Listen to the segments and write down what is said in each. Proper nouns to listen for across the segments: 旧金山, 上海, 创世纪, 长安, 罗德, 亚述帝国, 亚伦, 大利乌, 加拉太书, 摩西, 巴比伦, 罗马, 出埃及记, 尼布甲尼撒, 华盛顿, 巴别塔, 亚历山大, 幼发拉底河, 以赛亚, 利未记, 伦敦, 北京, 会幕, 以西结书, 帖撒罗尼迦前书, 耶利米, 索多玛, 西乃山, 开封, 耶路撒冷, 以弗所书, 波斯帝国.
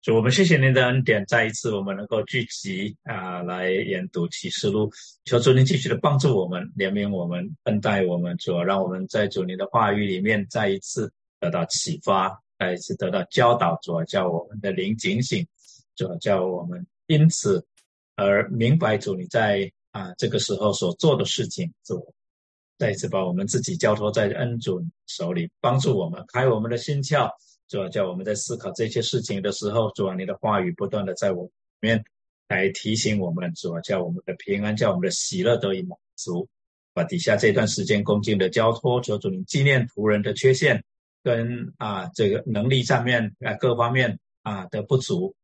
主，我们谢谢您的恩典，再一次我们能够聚集来研读启示录，求主您继续的帮助我们，怜悯我们，恩待我们，主，让我们在主您的话语里面再一次得到启发，再一次得到教导，主，叫我们的灵警醒，主，叫我们因此而明白主你在这个时候所做的事情，主，再一次把我们自己交托在恩主手里，帮助我们，开我们的心窍，主啊，叫我们在思考这些事情的时候，主啊，你的话语不断的在我们里面来提醒我们，主啊，叫我们的平安，叫我们的喜乐得以满足。把底下这段时间恭敬的交托，求主你纪念仆人的缺陷跟这个能力上面各方面的不足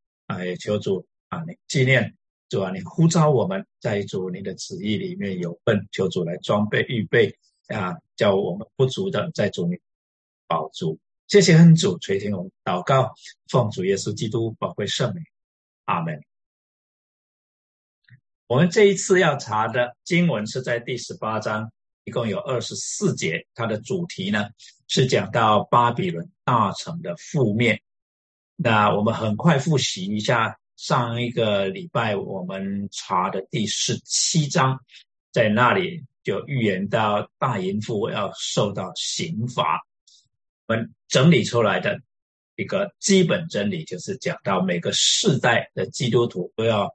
也求主你纪念，主啊，你呼召我们在主你的旨意里面有份，求主来装备预备叫我们不足的在主你保足。谢谢恩主垂听我们祷告，奉主耶稣基督宝贵圣名，阿们。我们这一次要查的经文是在第18章，一共有24节，它的主题呢是讲到巴比伦大城的覆灭。那我们很快复习一下上一个礼拜我们查的第17章，在那里就预言到大淫妇要受到刑罚。我们整理出来的一个基本真理，就是讲到每个世代的基督徒都要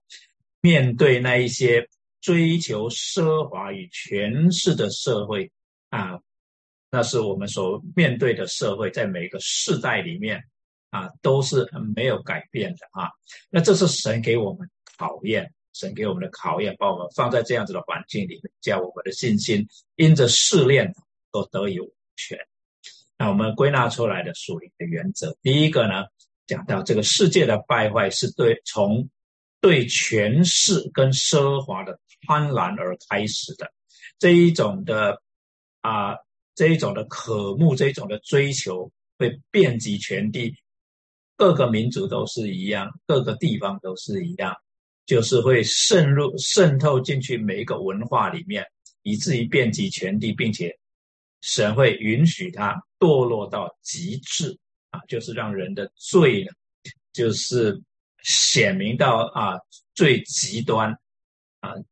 面对那一些追求奢华与权势的社会那是我们所面对的社会，在每个世代里面都是没有改变的那这是神给我们考验，神给我们的考验，把我们放在这样子的环境里面，叫我们的信心因着试炼都得以完全。那我们归纳出来的属灵的原则，第一个呢，讲到这个世界的败坏是从对权势跟奢华的贪婪而开始的，这一种的渴慕，这一种的追求会遍及全地，各个民族都是一样，各个地方都是一样，就是会渗透进去每一个文化里面，以至于遍及全地，并且神会允许他堕落到极致就是让人的罪呢，就是显明到最极端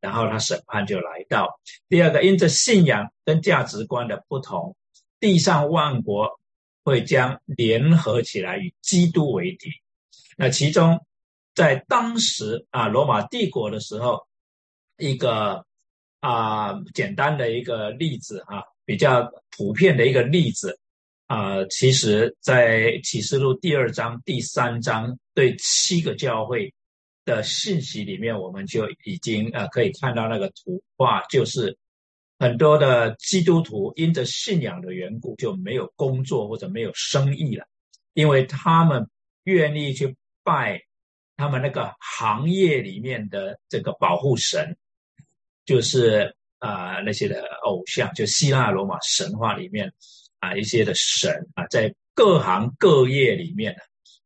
然后他审判就来到。第二个，因着信仰跟价值观的不同，地上万国会将联合起来与基督为敌。那其中在当时罗马帝国的时候，一个简单的一个例子比较普遍的一个例子其实在启示录第2章第3章对7个教会的信息里面，我们就已经可以看到那个图画，就是很多的基督徒因着信仰的缘故就没有工作或者没有生意了，因为他们愿意去拜他们那个行业里面的这个保护神，就是那些的偶像，就希腊罗马神话里面一些的神在各行各业里面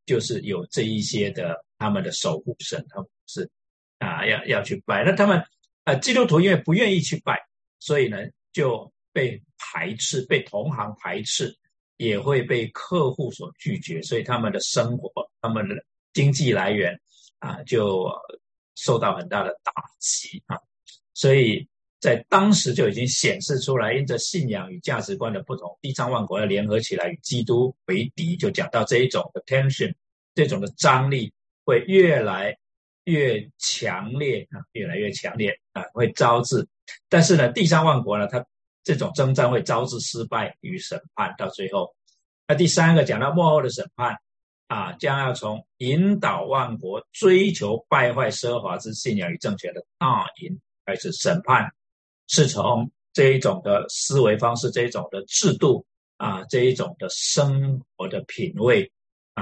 就是有这一些的他们的守护神，他们是要去拜。那他们基督徒因为不愿意去拜，所以呢就被排斥，被同行排斥，也会被客户所拒绝，所以他们的生活，他们的经济来源就受到很大的打击所以在当时就已经显示出来，因着信仰与价值观的不同，地上万国要联合起来与基督为敌，就讲到这一种的 tension， 这种的张力会越来越强烈越来越强烈会招致。但是呢，地上万国呢，它这种征战会招致失败与审判，到最后。那第三个讲到末后的审判将要从引导万国追求败坏奢华之信仰与政权的大淫开始，审判是从这一种的思维方式，这一种的制度这一种的生活的品味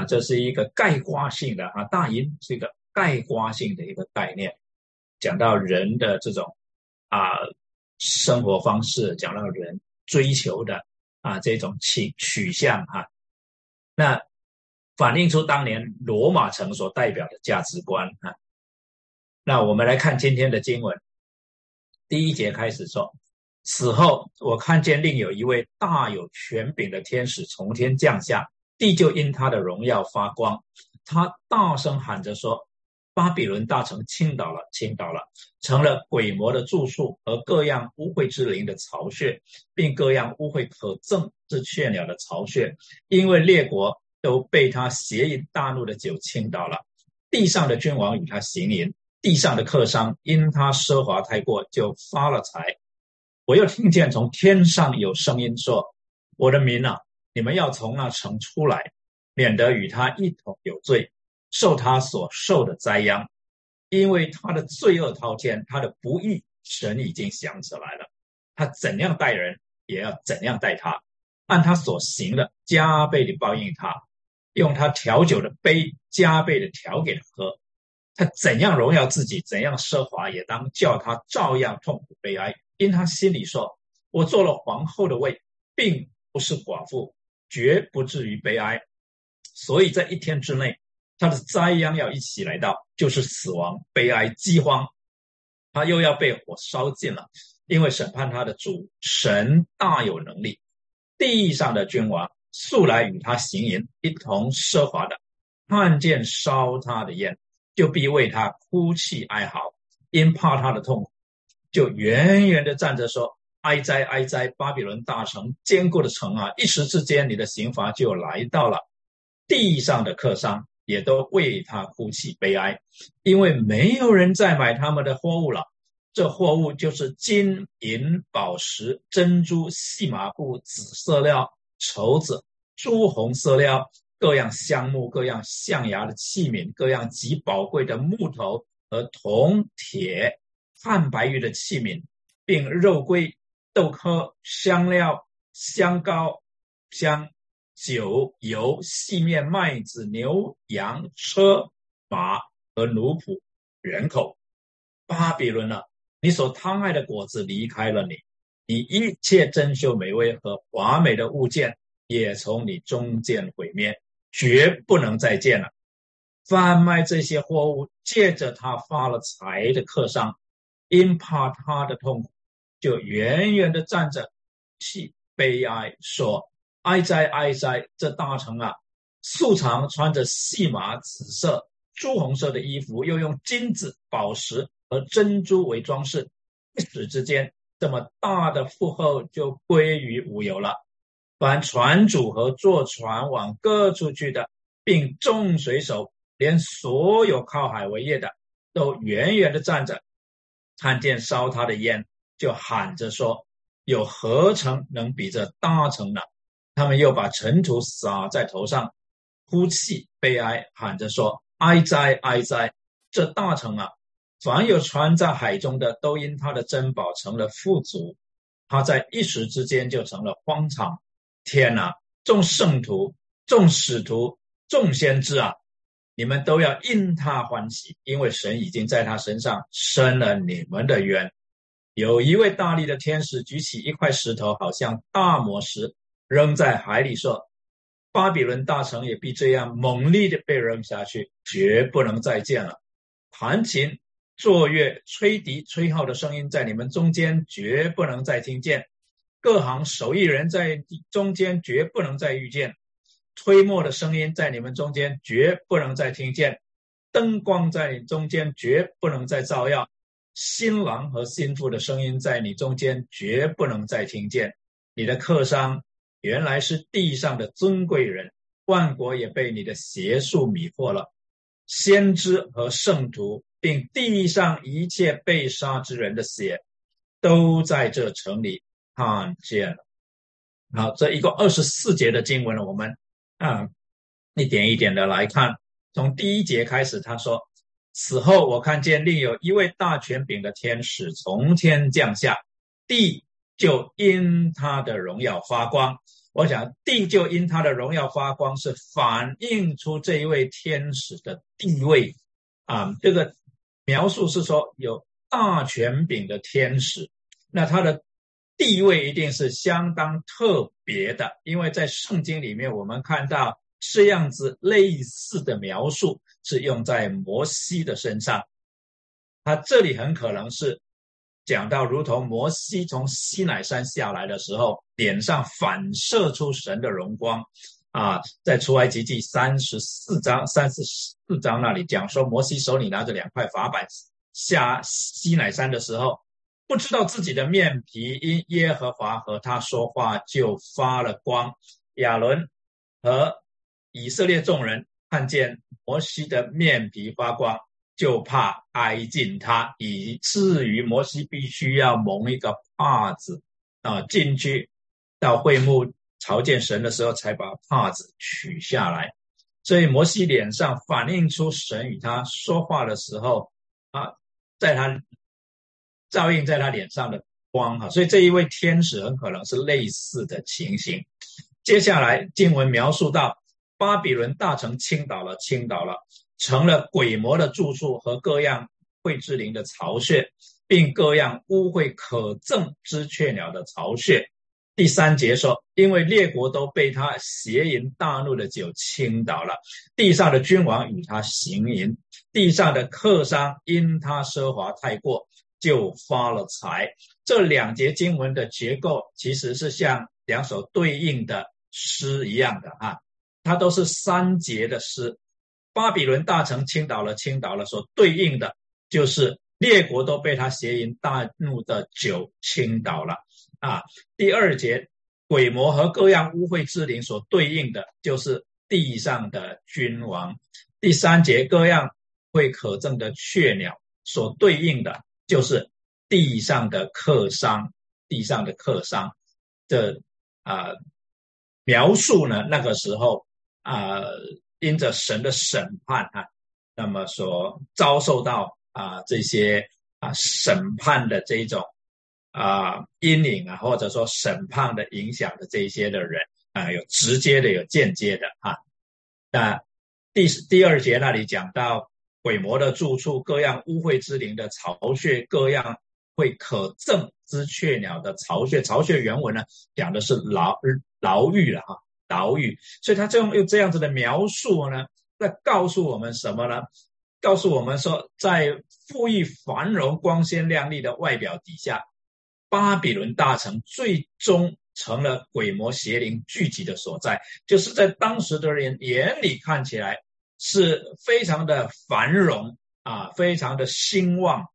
这是一个概括性的大淫是一个概括性的一个概念，讲到人的这种生活方式，讲到人追求的这种取向那反映出当年罗马城所代表的价值观那我们来看今天的经文，第1节开始说，此后我看见另有一位大有权柄的天使从天降下，地就因他的荣耀发光，他大声喊着说，巴比伦大城倾倒了，倾倒了，成了鬼魔的住处和各样污秽之灵的巢穴，并各样污秽可憎之雀鸟的巢穴，因为列国都被他邪淫大怒的酒倾倒了，地上的君王与他行淫，地上的客商因他奢华太过就发了财。我又听见从天上有声音说，我的民啊，你们要从那城出来，免得与他一同有罪，受他所受的灾殃，因为他的罪恶滔天，他的不义神已经想起来了，他怎样待人也要怎样待他，按他所行的加倍的报应他，用他调酒的杯加倍的调给他喝，他怎样荣耀自己，怎样奢华，也当叫他照样痛苦悲哀，因他心里说，我做了皇后的位，并不是寡妇，绝不至于悲哀。所以在一天之内，他的灾殃要一起来到，就是死亡、悲哀、饥荒。他又要被火烧尽了，因为审判他的主神大有能力。地上的君王素来与他行淫，一同奢华的，看见烧他的焰，就必为他哭泣哀嚎，因怕他的痛苦，就远远地站着说，哀哉哀哉，巴比伦大城，坚固的城啊，一时之间你的刑罚就来到了。地上的客商也都为他哭泣悲哀，因为没有人再买他们的货物了，这货物就是金银宝石、珍珠、细麻布、紫色料、绸子、朱红色料，各样香木、各样象牙的器皿，各样极宝贵的木头和铜铁、汉白玉的器皿，并肉桂、豆蔻、香料、香膏、香酒、油、细面、麦子、牛、羊、车、马和奴仆、人口。巴比伦啊，你所贪爱的果子离开了你，你一切珍馐美味和华美的物件也从你中间毁灭，绝不能再见了。贩卖这些货物借着他发了财的客商，因怕他的痛苦，就远远地站着泣悲哀说，哀哉哀哉，这大城啊，素常穿着细麻、紫色、朱红色的衣服，又用金子、宝石和珍珠为装饰，一时之间这么大的富厚就归于无有了。凡船主和坐船往各处去的，并众水手，连所有靠海为业的，都远远地站着，看见烧他的焰，就喊着说，有何城能比这大城呢？他们又把尘土撒在头上，哭泣悲哀，喊着说，哀哉哀哉，这大城啊，凡有船在海中的，都因他的珍宝成了富足，他在一时之间就成了荒场。天啊，众圣徒、众使徒、众先知啊，你们都要因他欢喜，因为神已经在他身上伸了你们的冤。有一位大力的天使举起一块石头，好像大磨石，扔在海里说，巴比伦大城也必这样猛烈地被扔下去，绝不能再见了。弹琴、作乐、吹笛、吹号的声音在你们中间绝不能再听见，各行手艺人在中间绝不能再遇见，推磨的声音在你们中间绝不能再听见，灯光在你中间绝不能再照耀，新郎和新妇的声音在你中间绝不能再听见。你的客商原来是地上的尊贵人，万国也被你的邪术迷惑了。先知和圣徒，并地上一切被杀之人的血，都在这城里看见了。好，这一个24节的经文，我们一点一点的来看。从第一节开始，他说，此后我看见另有一位大权柄的天使从天降下，地就因他的荣耀发光。我想地就因他的荣耀发光是反映出这一位天使的地位啊。这个描述是说有大权柄的天使，那他的地位一定是相当特别的，因为在圣经里面我们看到这样子类似的描述是用在摩西的身上。他这里很可能是讲到如同摩西从西乃山下来的时候，脸上反射出神的荣光，啊，在出埃及记34章那里讲说，摩西手里拿着2块法板下西乃山的时候，不知道自己的面皮，因耶和华和他说话就发了光。亚伦和以色列众人看见摩西的面皮发光，就怕挨近他，以至于摩西必须要蒙一个帕子啊，进去到会幕朝见神的时候才把帕子取下来。所以摩西脸上反映出神与他说话的时候啊，在他照应在他脸上的光。所以这一位天使很可能是类似的情形。接下来经文描述到巴比伦大城倾倒了，成了鬼魔的住处和各样蕙之灵的巢穴，并各样污秽可憎之雀鸟的巢穴。第3节说，因为列国都被他邪淫大怒的酒倾倒了，地上的君王与他行淫，地上的客商因他奢华太过，就发了财。这2节经文的结构其实是像2首对应的诗一样的啊，它都是3节的诗。巴比伦大城倾倒了所对应的就是列国都被他邪淫大怒的酒倾倒了啊。第2节鬼魔和各样污秽之灵所对应的就是地上的君王。第3节各样会可憎的雀鸟所对应的就是地上的客商的描述呢，那个时候因着神的审判那么所遭受到这些审判的这一种阴影或者说审判的影响的这一些的人有直接的有间接的那第2节那里讲到鬼魔的住处，各样污秽之灵的巢穴，各样会可憎之雀鸟的巢穴。巢穴原文呢讲的是牢狱了牢狱。所以他用这样子的描述呢，在告诉我们什么呢？告诉我们说，在富裕繁荣光鲜亮丽的外表底下，巴比伦大城最终成了鬼魔邪灵聚集的所在。就是在当时的人眼里看起来是非常的繁荣非常的兴旺，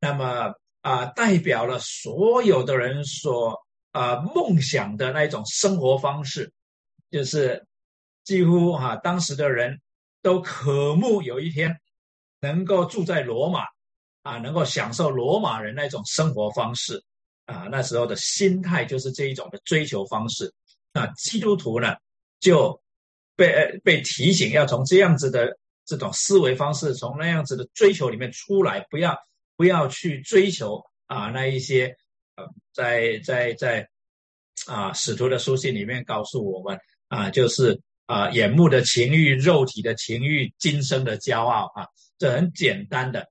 那么代表了所有的人所梦想的那一种生活方式，就是几乎当时的人都渴慕有一天能够住在罗马能够享受罗马人那种生活方式那时候的心态就是这一种的追求方式。那基督徒呢就被提醒要从这样子的这种思维方式，从那样子的追求里面出来，不要去追求那一些在使徒的书信里面告诉我们就是眼目的情欲、肉体的情欲、今生的骄傲这很简单的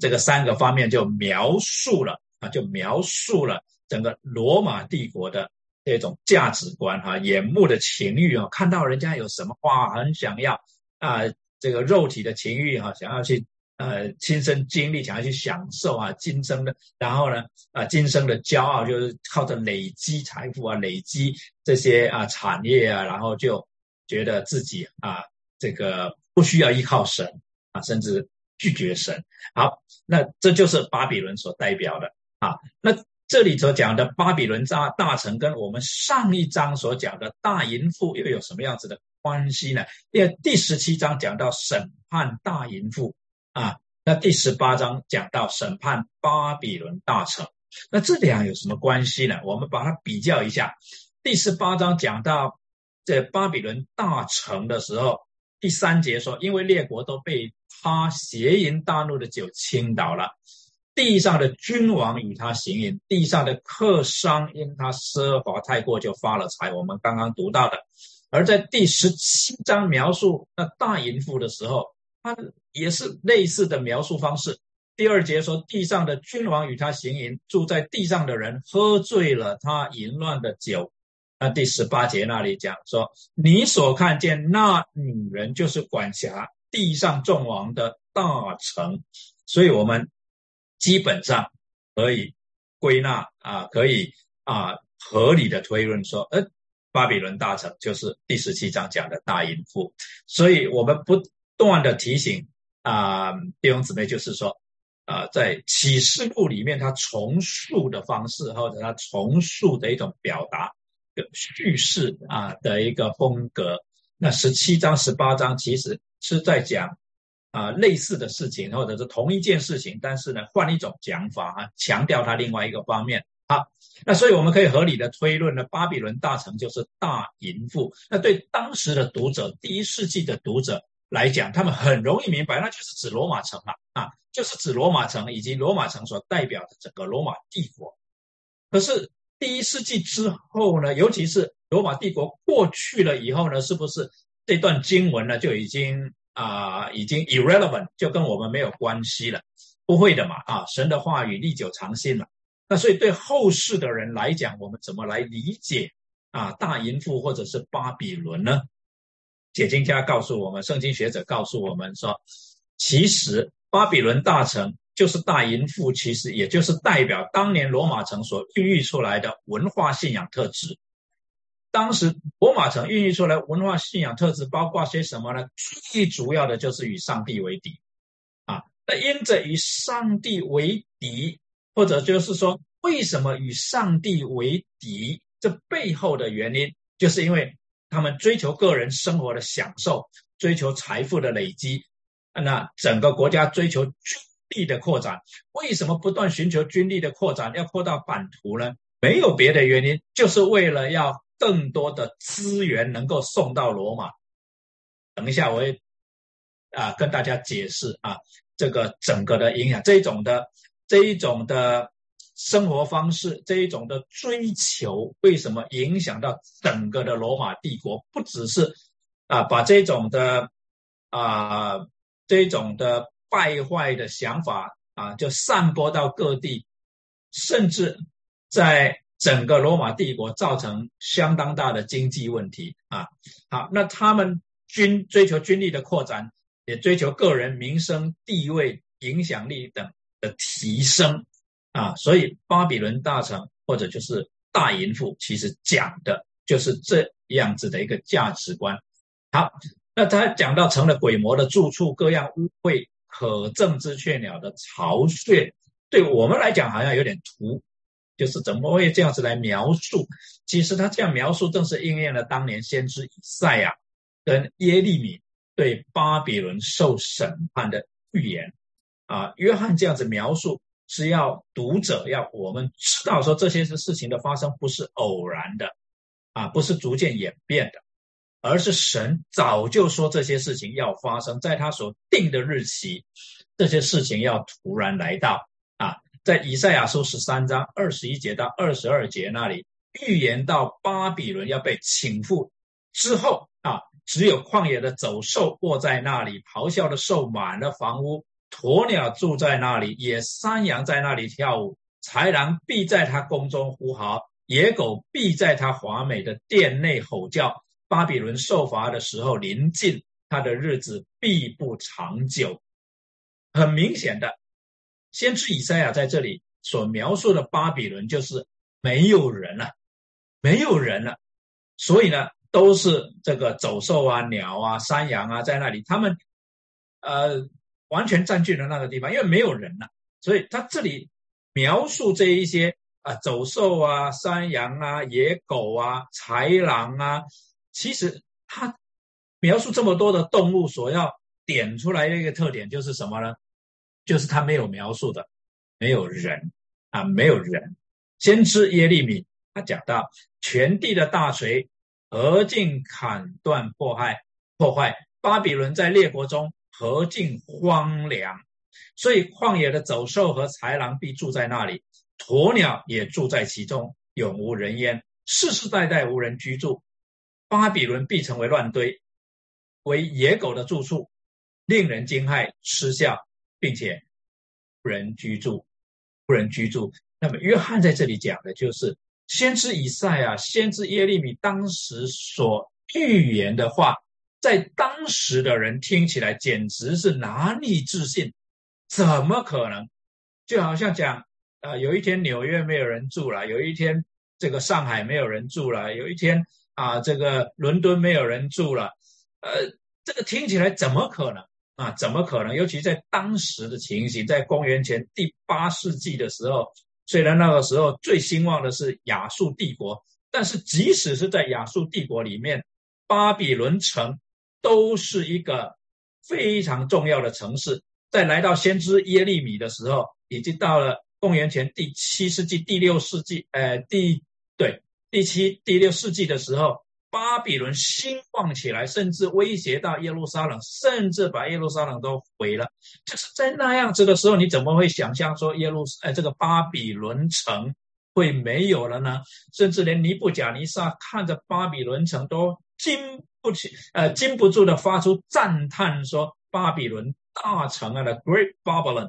这个3个方面就描述了整个罗马帝国的这种价值观眼目的情欲看到人家有什么很想要这个肉体的情欲想要去亲身经历，想要去享受今生的，然后呢今生的骄傲就是靠着累积财富累积这些产业然后就觉得自己这个不需要依靠神甚至拒绝神。好，那这就是巴比伦所代表的那这里所讲的巴比伦大城跟我们上一章所讲的大淫妇又有什么样子的关系呢？因为第17章讲到审判大淫妇那第18章讲到审判巴比伦大城，那这两有什么关系呢？我们把它比较一下。第18章讲到这巴比伦大城的时候，第3节说，因为列国都被他邪淫大怒的酒倾倒了，地上的君王与他行淫，地上的客商因他奢华太过就发了财，我们刚刚读到的。而在第17章描述那大淫妇的时候，他也是类似的描述方式。第2节说，地上的君王与他行淫，住在地上的人喝醉了他淫乱的酒。那第18节那里讲说，你所看见那女人就是管辖地上众王的大臣。所以我们基本上可以归纳可以合理的推论说巴比伦大城，就是第17章讲的大淫妇。所以我们不断的提醒弟兄姊妹，就是说在启示录里面他重述的方式，或者他重述的一种表达叙事的一个风格。那17章18章其实是在讲类似的事情，或者是同一件事情，但是呢换一种讲法强调它另外一个方面。好，那所以我们可以合理的推论呢，巴比伦大城就是大淫妇。那对当时的读者，第一世纪的读者来讲，他们很容易明白，那就是指罗马城就是指罗马城以及罗马城所代表的整个罗马帝国。可是第一世纪之后呢，尤其是罗马帝国过去了以后呢，是不是这段经文呢就已经 irrelevant， 就跟我们没有关系了？不会的嘛，神的话语历久常新嘛。那所以对后世的人来讲，我们怎么来理解大淫妇或者是巴比伦呢？解经家告诉我们，圣经学者告诉我们说，其实巴比伦大城就是大淫妇，其实也就是代表当年罗马城所孕育出来的文化信仰特质。当时罗马城孕育出来文化信仰特质包括些什么呢？最主要的就是与上帝为敌那因着与上帝为敌，或者就是说为什么与上帝为敌，这背后的原因就是因为他们追求个人生活的享受，追求财富的累积，那整个国家追求军力的扩展。为什么不断寻求军力的扩展，要扩大版图呢？没有别的原因，就是为了要更多的资源能够送到罗马。等一下我会跟大家解释这个整个的影响。这一种的生活方式，这一种的追求，为什么影响到整个的罗马帝国？不只是把这种的败坏的想法就散播到各地，甚至在整个罗马帝国造成相当大的经济问题好，那他们追求军力的扩展，也追求个人名声、地位、影响力等的提升所以巴比伦大城或者就是大淫妇其实讲的就是这样子的一个价值观。好，那他讲到成了鬼魔的住处，各样污秽，可憎之雀鸟的巢穴。对我们来讲好像有点突，就是怎么会这样子来描述？其实他这样描述正是应验了当年先知以赛亚跟耶利米对巴比伦受审判的预言约翰这样子描述，是要读者要我们知道说，这些事情的发生不是偶然的不是逐渐演变的，而是神早就说这些事情要发生，在他所定的日期这些事情要突然来到在以赛亚书13章21节到22节那里预言到巴比伦要被倾覆之后只有旷野的走兽卧在那里，咆哮的兽满了房屋，鸵鸟住在那里，野山羊在那里跳舞，豺狼必在他宫中呼嚎，野狗必在他华美的殿内吼叫。巴比伦受罚的时候临近，他的日子必不长久。很明显的，先知以赛亚在这里所描述的巴比伦就是没有人了，没有人了。所以呢，都是这个走兽鸟山羊在那里，他们完全占据了那个地方，因为没有人了。所以他这里描述这一些走兽山羊野狗豺狼其实他描述这么多的动物所要点出来的一个特点就是什么呢？就是他没有描述的没有人没有人。先知耶利米他讲到，全地的大锤何竟砍断破坏，巴比伦在列国中何竟荒凉。所以旷野的走兽和豺狼必住在那里，鸵鸟也住在其中，永无人烟，世世代代无人居住。巴比伦必成为乱堆，为野狗的住处，令人惊骇嗤笑，并且无人居住。那么约翰在这里讲的就是先知以赛亚先知耶利米当时所预言的话，在当时的人听起来简直是难以置信，怎么可能？就好像讲有一天纽约没有人住了，有一天这个上海没有人住了，有一天啊，这个伦敦没有人住了，这个听起来怎么可能啊？怎么可能？尤其在当时的情形，在公元前第八世纪的时候，虽然那个时候最兴旺的是亚述帝国，但是即使是在亚述帝国里面，巴比伦城都是一个非常重要的城市。在来到先知耶利米的时候，已经到了公元前第七世纪、第六世纪，第七、第六世纪的时候，巴比伦兴旺起来，甚至威胁到耶路撒冷，甚至把耶路撒冷都毁了。就是在那样子的时候，你怎么会想象说这个巴比伦城会没有了呢？甚至连尼布甲尼撒看着巴比伦城都禁不住的发出赞叹，说巴比伦大城啊 Great Babylon，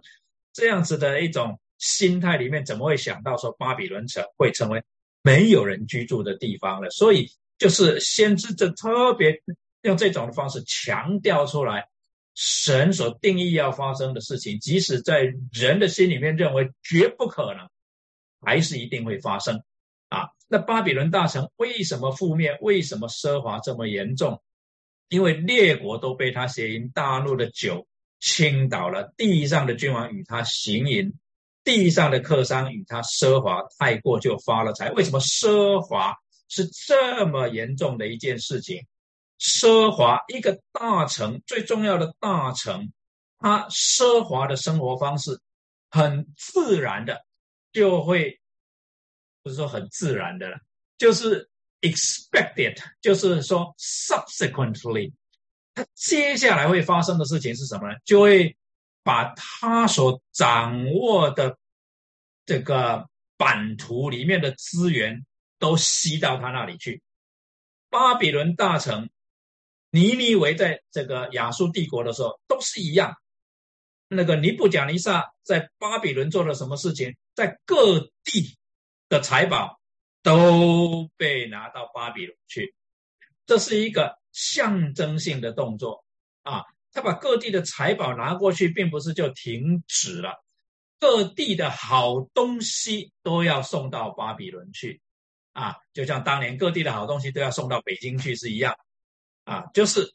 这样子的一种心态里面，怎么会想到说巴比伦城会成为没有人居住的地方了？所以就是先知就特别用这种方式强调出来，神所定义要发生的事情，即使在人的心里面认为绝不可能，还是一定会发生啊。那巴比伦大城为什么覆灭？为什么奢华这么严重？因为列国都被他邪淫，大陆的酒倾倒了，地上的君王与他行淫，地上的客商与他奢华，太过就发了财。为什么奢华是这么严重的一件事情？奢华，一个大城，最重要的大城，它奢华的生活方式，很自然的就会，不是说很自然的了，就是 expected， 就是说 subsequently， 它接下来会发生的事情是什么呢？就会把他所掌握的这个版图里面的资源都吸到他那里去。巴比伦大城、尼尼微在这个亚述帝国的时候都是一样，那个尼布甲尼撒在巴比伦做了什么事情，在各地的财宝都被拿到巴比伦去，这是一个象征性的动作啊。他把各地的财宝拿过去，并不是就停止了，各地的好东西都要送到巴比伦去啊，就像当年各地的好东西都要送到北京去是一样啊。就是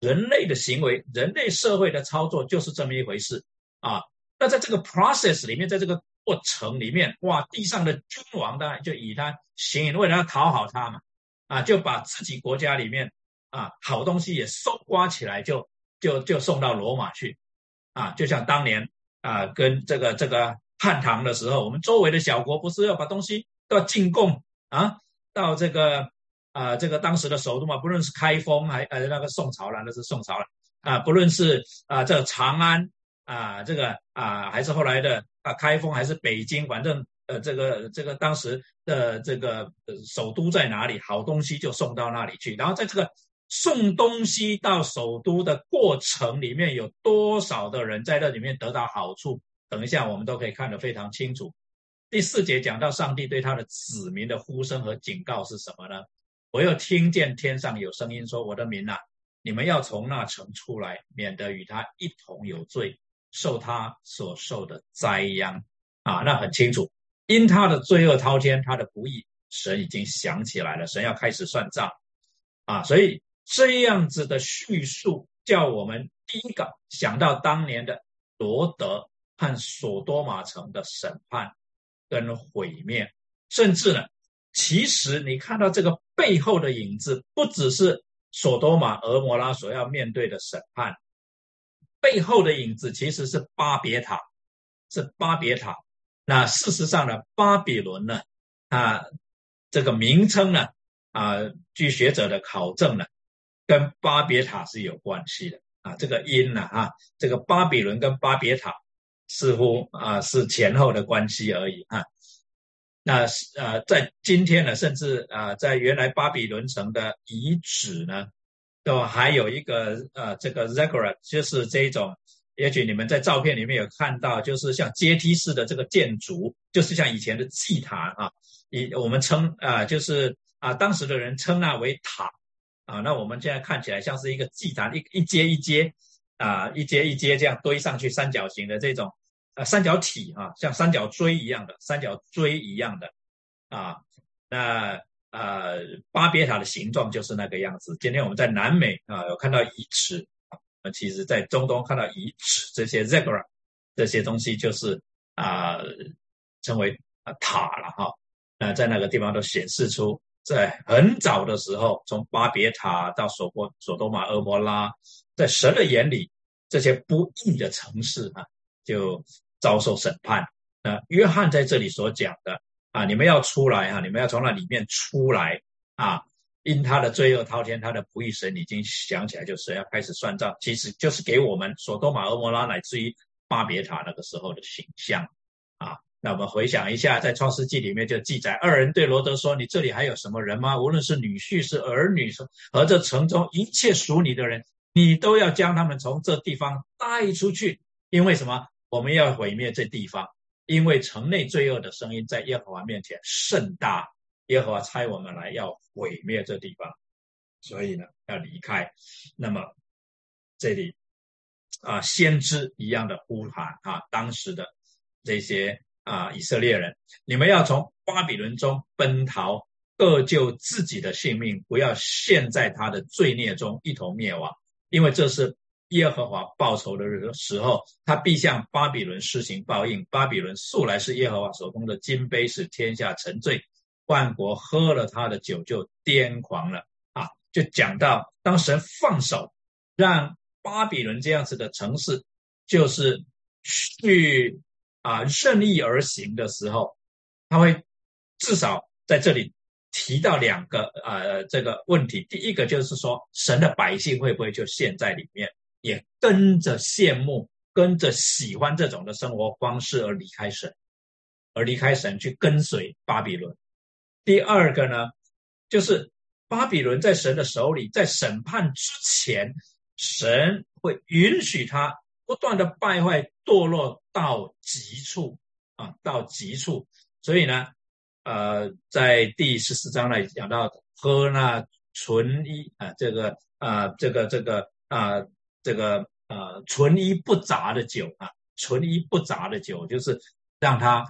人类的行为，人类社会的操作就是这么一回事啊。那在这个 process 里面，在这个过程里面，哇，地上的君王当然就以他行淫，为了要讨好他嘛，啊，就把自己国家里面啊好东西也搜刮起来，就送到罗马去啊。就像当年啊跟这个汉唐的时候，我们周围的小国不是要把东西都要进贡啊，到这个当时的首都嘛，不论是开封还那个宋朝了，那是宋朝了啊，不论是这个长安啊，这个还是后来的开封还是北京，反正这个当时的这个首都在哪里，好东西就送到那里去。然后在这个送东西到首都的过程里面，有多少的人在这里面得到好处，等一下我们都可以看得非常清楚。第四节讲到上帝对他的子民的呼声和警告是什么呢？我又听见天上有声音说，我的民啊，你们要从那城出来，免得与他一同有罪，受他所受的灾殃啊。那很清楚，因他的罪恶滔天，他的不义，神已经想起来了，神要开始算账啊。所以这样子的叙述叫我们第一个想到当年的罗德和索多玛城的审判跟毁灭。甚至呢，其实你看到这个背后的影子，不只是索多玛、俄摩拉所要面对的审判，背后的影子其实是巴别塔，是巴别塔。那事实上呢，巴比伦呢，这个名称呢，据学者的考证呢，跟巴别塔是有关系的啊。这个因呢这个巴比伦跟巴别塔似乎是前后的关系而已啊。那在今天呢，甚至在原来巴比伦城的遗址呢，都还有一个这个 ziggurat， 就是这种，也许你们在照片里面有看到，就是像阶梯式的这个建筑，就是像以前的祭坛啊，我们称就是当时的人称那为塔。啊，那我们现在看起来像是一个祭坛，一阶一阶一阶一阶这样堆上去，三角形的这种三角体像三角锥一样的啊。那巴别塔的形状就是那个样子。今天我们在南美有看到遗址，其实在中东看到遗址，这些 Zagora 这些东西就是称为塔了哈。那在那个地方都显示出在很早的时候，从巴别塔到索多玛、俄摩拉，在神的眼里这些不义的城市就遭受审判。约翰在这里所讲的你们要出来你们要从那里面出来因他的罪恶滔天，他的不义神已经想起来，就是要开始算账，其实就是给我们索多玛、俄摩拉乃至于巴别塔那个时候的形象那我们回想一下，在创世纪里面就记载，二人对罗德说，你这里还有什么人吗？无论是女婿是儿女和这城中一切属你的人，你都要将他们从这地方带出去，因为什么？我们要毁灭这地方，因为城内罪恶的声音在耶和华面前甚大，耶和华差我们来要毁灭这地方，所以呢要离开。那么这里先知一样的呼喊当时的这些以色列人，你们要从巴比伦中奔逃，各救自己的性命，不要陷在他的罪孽中一同灭亡，因为这是耶和华报仇的时候，他必向巴比伦施行报应。巴比伦素来是耶和华手中的金杯，使天下沉醉，万国喝了他的酒就癫狂了就讲到当神放手让巴比伦这样子的城市就是去任意而行的时候，他会至少在这里提到两个这个问题。第一个就是说，神的百姓会不会就陷在里面，也跟着羡慕，跟着喜欢这种的生活方式而离开神，去跟随巴比伦。第二个呢，就是巴比伦在神的手里，在审判之前，神会允许他不断的败坏堕落到极处到极处。所以呢在第14章呢讲到喝那纯衣纯衣不杂的酒纯衣不杂的酒，就是让他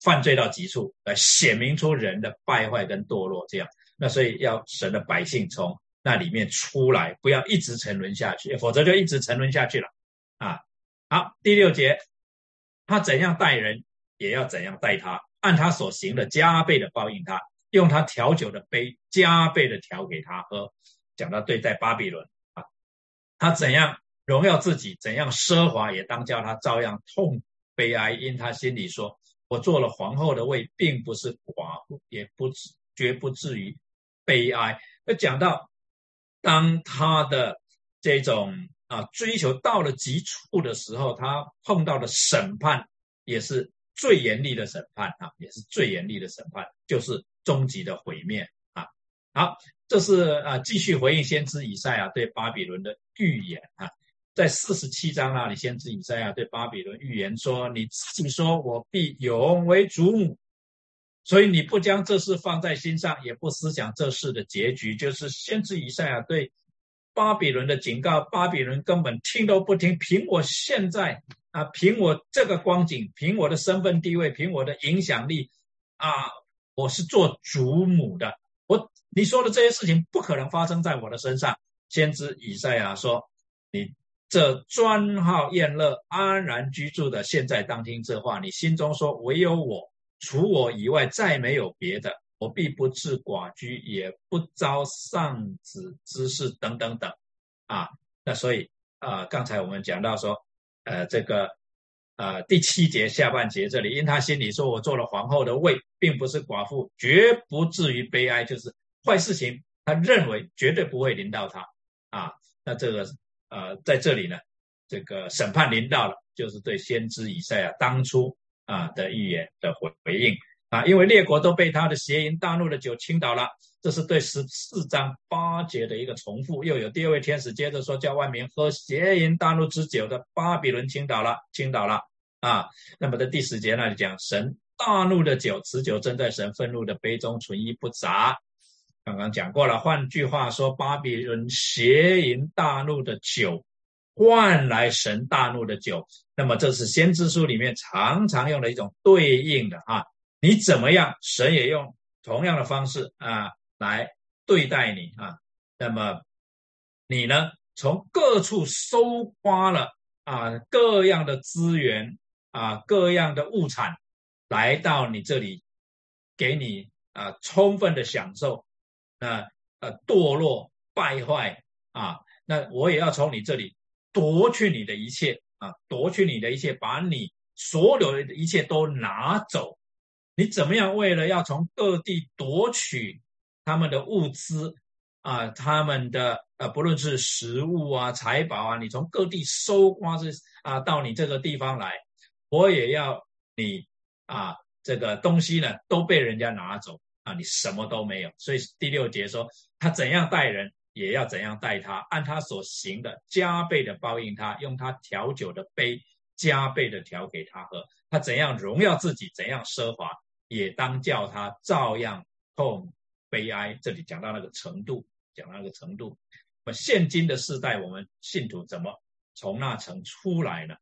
犯罪到极处，来显明出人的败坏跟堕落这样。那所以要神的百姓从那里面出来，不要一直沉沦下去，否则就一直沉沦下去了好，第6节，他怎样待人也要怎样待他，按他所行的加倍的报应他，用他调酒的杯加倍的调给他喝。讲到对待巴比伦他怎样荣耀自己，怎样奢华，也当叫他照样痛苦悲哀，因他心里说，我做了皇后的位，并不是寡妇，也不绝不至于悲哀。就讲到当他的这种追求到了极处的时候，他碰到的审判也是最严厉的审判就是终极的毁灭好，这是继续回应先知以赛亚对巴比伦的预言在47章那里，先知以赛亚对巴比伦预言说，你自己说，我必永为主母，所以你不将这事放在心上，也不思想这事的结局。就是先知以赛亚对巴比伦的警告，巴比伦根本听都不听，凭我现在凭我这个光景，凭我的身份地位，凭我的影响力我是做主母的，你说的这些事情不可能发生在我的身上。先知以赛亚说，你这专好宴乐安然居住的，现在当听这话，你心中说，唯有我，除我以外再没有别的，我必不致寡居，也不遭丧子之事等等等那所以刚才我们讲到说第7节下半节这里，因他心里说，我做了皇后的位，并不是寡妇，绝不至于悲哀，就是坏事情他认为绝对不会临到他那这个在这里呢，这个审判临到了，就是对先知以赛亚当初的预言的回应因为列国都被他的邪淫大怒的酒倾倒了，这是对14章8节的一个重复。又有第二位天使接着说，叫万民喝邪淫大怒之酒的巴比伦倾倒了那么在第10节那里讲，神大怒的酒，此酒正在神愤怒的杯中，纯一不杂。刚刚讲过了，换句话说，巴比伦邪淫大怒的酒换来神大怒的酒。那么这是先知书里面常常用的一种对应的你怎么样，神也用同样的方式啊来对待你啊。那么你呢从各处搜刮了啊各样的资源啊各样的物产来到你这里，给你啊充分的享受，那堕落败坏啊，那我也要从你这里夺去你的一切啊，夺去你的一切，把你所有的一切都拿走。你怎么样为了要从各地夺取他们的物资啊，他们的不论是食物啊财宝啊，你从各地搜刮啊到你这个地方来，我也要你啊这个东西呢都被人家拿走啊，你什么都没有。所以第六节说他怎样待人也要怎样待他，按他所行的加倍的报应他，用他调酒的杯加倍的调给他喝，他怎样荣耀自己，怎样奢华，也当叫他照样痛悲哀。这里讲到那个程度，讲到那个程度。现今的世代，我们信徒怎么从那城出来呢？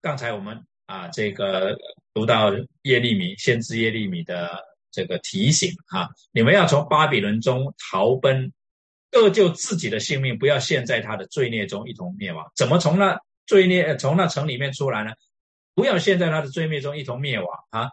刚才我们啊，这个读到耶利米先知耶利米的这个提醒啊，你们要从巴比伦中逃奔，各就自己的性命，不要陷在他的罪孽中一同灭亡。怎么从那罪孽从那城里面出来呢？不要陷在他的罪孽中一同灭亡啊！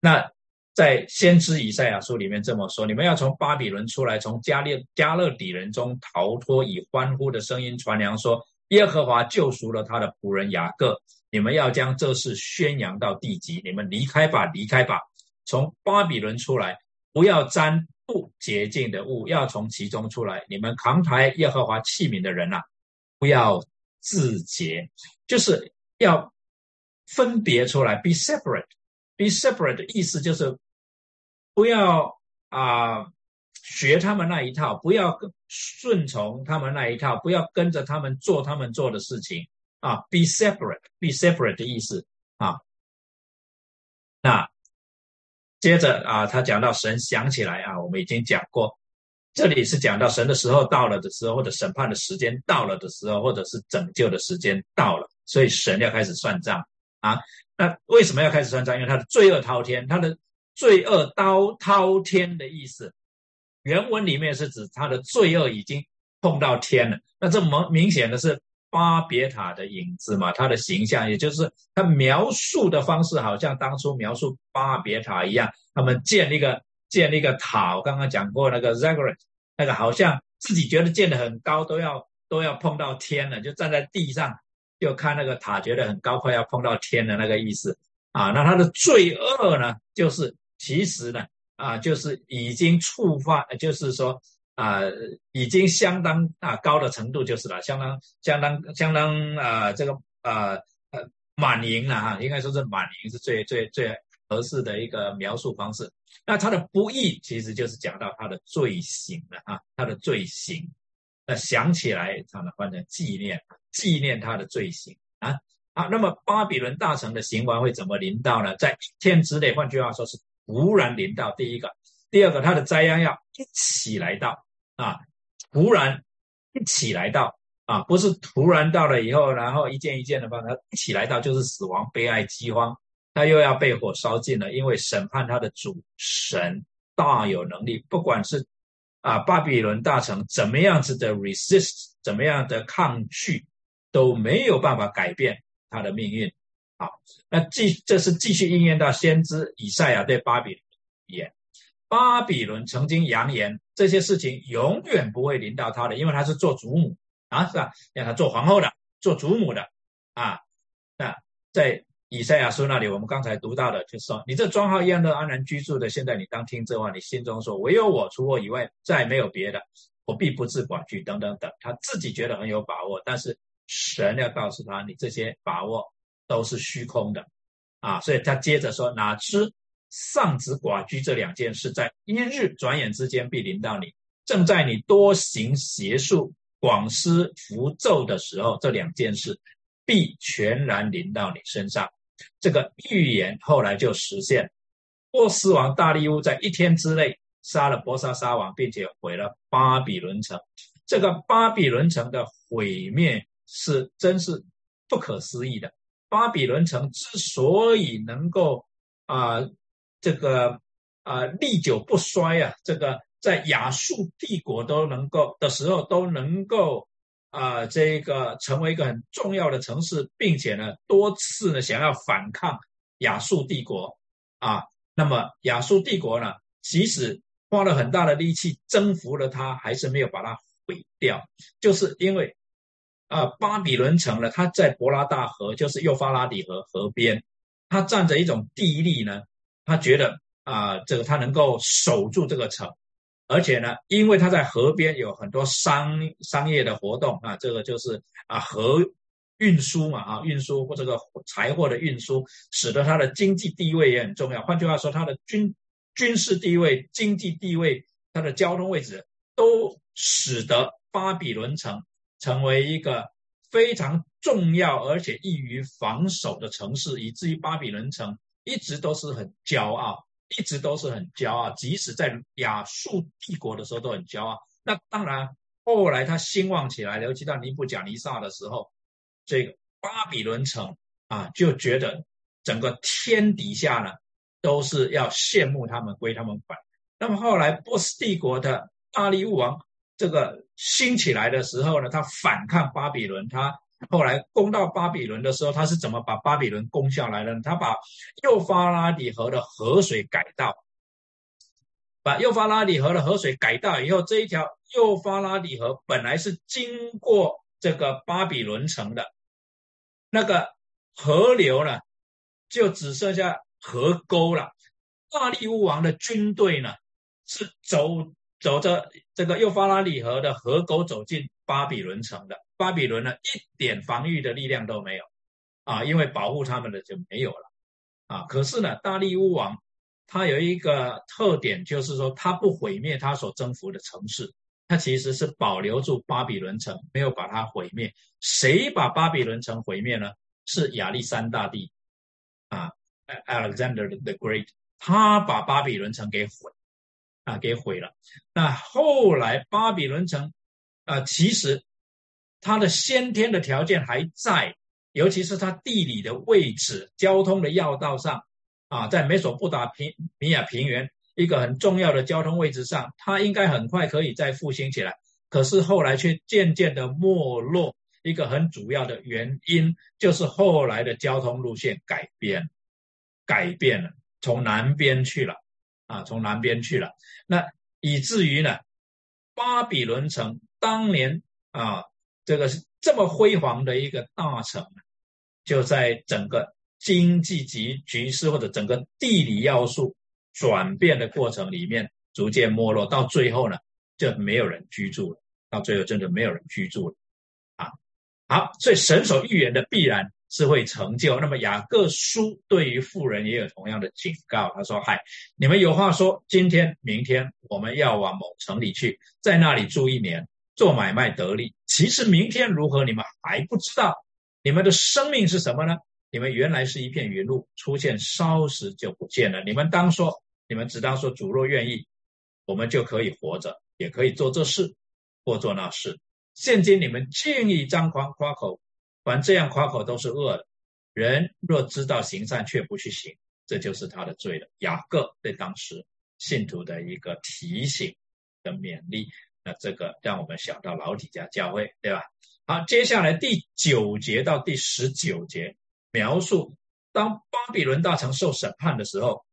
那在先知以赛亚书里面这么说，你们要从巴比伦出来，从加勒底人中逃脱，以欢呼的声音传扬说耶和华救赎了他的仆人雅各，你们要将这事宣扬到地极，你们离开吧，离开吧，从巴比伦出来，不要沾不洁净的物，要从其中出来，你们扛抬耶和华器皿的人啊，不要自洁，就是要分别出来 be separate。 be separate 的意思就是不要学他们那一套，不要顺从他们那一套，不要跟着他们做他们做的事情啊。be separate， be separate 的意思啊。那接着啊，他讲到神想起来啊，我们已经讲过，这里是讲到神的时候到了的时候，或者审判的时间到了的时候，或者是拯救的时间到了，所以神要开始算账啊。那为什么要开始算账？因为他的罪恶滔天，他的罪恶滔天的意思，原文里面是指他的罪恶已经碰到天了。那这明显的是巴别塔的影子嘛，他的形象，也就是他描述的方式，好像当初描述巴别塔一样，他们建立一个塔，我刚刚讲过那个 Zagreus， 那个好像自己觉得建得很高，都要碰到天了，就站在地上就看那个塔，觉得很高，快要碰到天的那个意思啊。那他的罪恶呢，就是其实呢啊，就是已经触发，就是说啊，已经相当啊高的程度就是了，相当这个满盈了哈，应该说是满盈是最合适的一个描述方式。那他的不义其实就是讲到他的罪行了啊，他的罪行。那想起来，他呢换成纪念他的罪行啊啊。那么巴比伦大城的刑罚会怎么临到呢？在一天之内，换句话说是突然临到。第一个，第二个，他的灾殃要一起来到啊，突然一起来到啊，不是突然到了以后，然后一件一件的把它一起来到，就是死亡、悲哀、饥荒。他又要被火烧尽了，因为审判他的主神大有能力，不管是啊巴比伦大城怎么样子的 resist， 怎么样的抗拒，都没有办法改变他的命运。好，那这是继续应验到先知以赛亚对巴比伦的预言。巴比伦曾经扬言这些事情永远不会临到他的，因为他是做主母啊，是吧？让他做皇后的，做主母的啊。那在以赛亚书那里，我们刚才读到的就是说，你这庄稼宴乐安然居住的，现在你当听这话，你心中说唯有我，除我以外再没有别的，我必不致寡居，等等等。他自己觉得很有把握，但是神要告诉他，你这些把握都是虚空的啊。所以他接着说，哪知丧子寡居这两件事在一日转眼之间必临到你，正在你多行邪术广施符咒的时候，这两件事必全然临到你身上。这个预言后来就实现，波斯王大利乌在一天之内杀了伯沙撒王，并且毁了巴比伦城。这个巴比伦城的毁灭是真是不可思议的。巴比伦城之所以能够历久不衰啊，这个在亚述帝国都能够的时候都能够这个成为一个很重要的城市，并且呢多次呢想要反抗亚述帝国啊。那么亚述帝国呢，即使花了很大的力气征服了它，还是没有把它毁掉，就是因为巴比伦城呢，它在伯拉大河，就是幼发拉底河河边，它占着一种地利呢，它觉得这个它能够守住这个城，而且呢，因为它在河边有很多商业的活动啊，这个就是河运输嘛运输或这个财货的运输，使得它的经济地位也很重要。换句话说，它的军事地位、经济地位、它的交通位置，都使得巴比伦城成为一个非常重要而且易于防守的城市，以至于巴比伦城一直都是很骄傲，即使在亚述帝国的时候都很骄傲。那当然后来它兴旺起来，尤其到尼布甲尼撒的时候，这个巴比伦城就觉得整个天底下呢都是要羡慕他们，归他们管。那么后来波斯帝国的大利物王这个兴起来的时候呢，他反抗巴比伦，他后来攻到巴比伦的时候，他是怎么把巴比伦攻下来的呢？他把幼发拉底河的河水改道，以后，这一条幼发拉底河本来是经过这个巴比伦城的，那个河流呢就只剩下河沟了。大利乌王的军队呢是走着这个幼发拉底河的河沟走进巴比伦城的，巴比伦呢一点防御的力量都没有因为保护他们的就没有了可是呢，大利乌王他有一个特点，就是说他不毁灭他所征服的城市，他其实是保留住巴比伦城，没有把它毁灭。谁把巴比伦城毁灭呢？是亚历山大帝Alexander the Great， 他把巴比伦城给毁了。那后来巴比伦城其实它的先天的条件还在，尤其是它地理的位置、交通的要道上在美索不达米亚平原一个很重要的交通位置上，它应该很快可以再复兴起来，可是后来却渐渐的没落。一个很主要的原因就是后来的交通路线改变了，从南边去了。那以至于呢，巴比伦城当年这个是这么辉煌的一个大城，就在整个经济局势或者整个地理要素转变的过程里面逐渐没落，到最后呢就没有人居住了，好，所以神所预言的必然是会成就。那么雅各书对于富人也有同样的警告，他说：你们有话说，今天明天我们要往某城里去，在那里住一年，做买卖得利。其实明天如何，你们还不知道。你们的生命是什么呢？你们原来是一片云雾，出现稍时就不见了。你们只当说主若愿意，我们就可以活着，也可以做这事或做那事。现今你们竟以张狂夸口，凡这样夸口都是恶的。人若知道行善却不去行，这就是他的罪了。雅各对当时信徒的一个提醒的勉励，那这个让我们想到老底嘉教会，对吧？好，接下来第9节到第19节描述当巴比伦大城受审判的时候，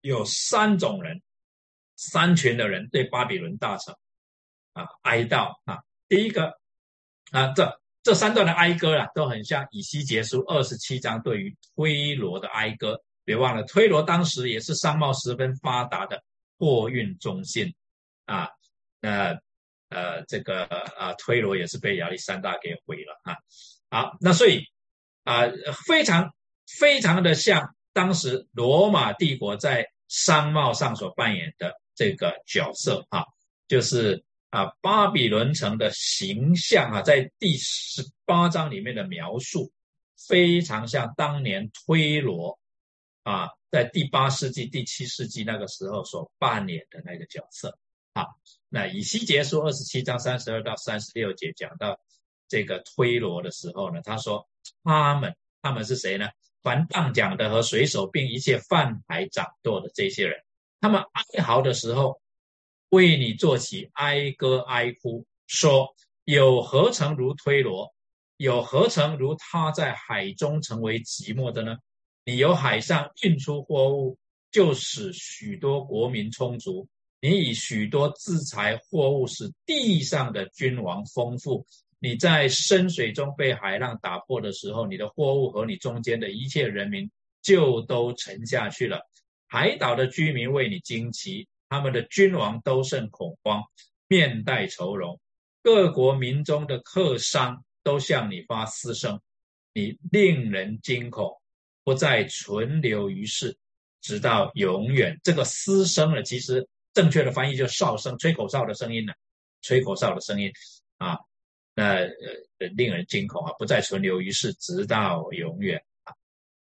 有三群的人对巴比伦大城哀悼第一个这三段的哀歌都很像以西结书27章对于推罗的哀歌。别忘了，推罗当时也是商贸十分发达的货运中心推罗也是被亚历山大给毁了好，那所以非常非常的像当时罗马帝国在商贸上所扮演的这个角色就是巴比伦城的形象在第18章里面的描述非常像当年推罗在第8世纪第7世纪那个时候所扮演的那个角色那以西结书27章32到36节讲到这个推罗的时候呢，他说他们是谁呢？凡荡桨的和水手，并一切犯海掌舵的这些人，他们哀嚎的时候，为你作起哀歌哀哭，说有何曾如推罗，有何曾如他在海中成为寂寞的呢？你由海上运出货物，就使许多国民充足，你以许多资财货物使地上的君王丰富。你在深水中被海浪打破的时候，你的货物和你中间的一切人民就都沉下去了。海岛的居民为你惊奇，他们的君王都甚恐慌，面带愁容。各国民中的客商都向你发嘶声，你令人惊恐，不再存留于世，直到永远。这个嘶声呢，其实正确的翻译就是哨声，吹口哨的声音呢，吹口哨的声音啊，那令人惊恐啊，不再存留于世，直到永远啊。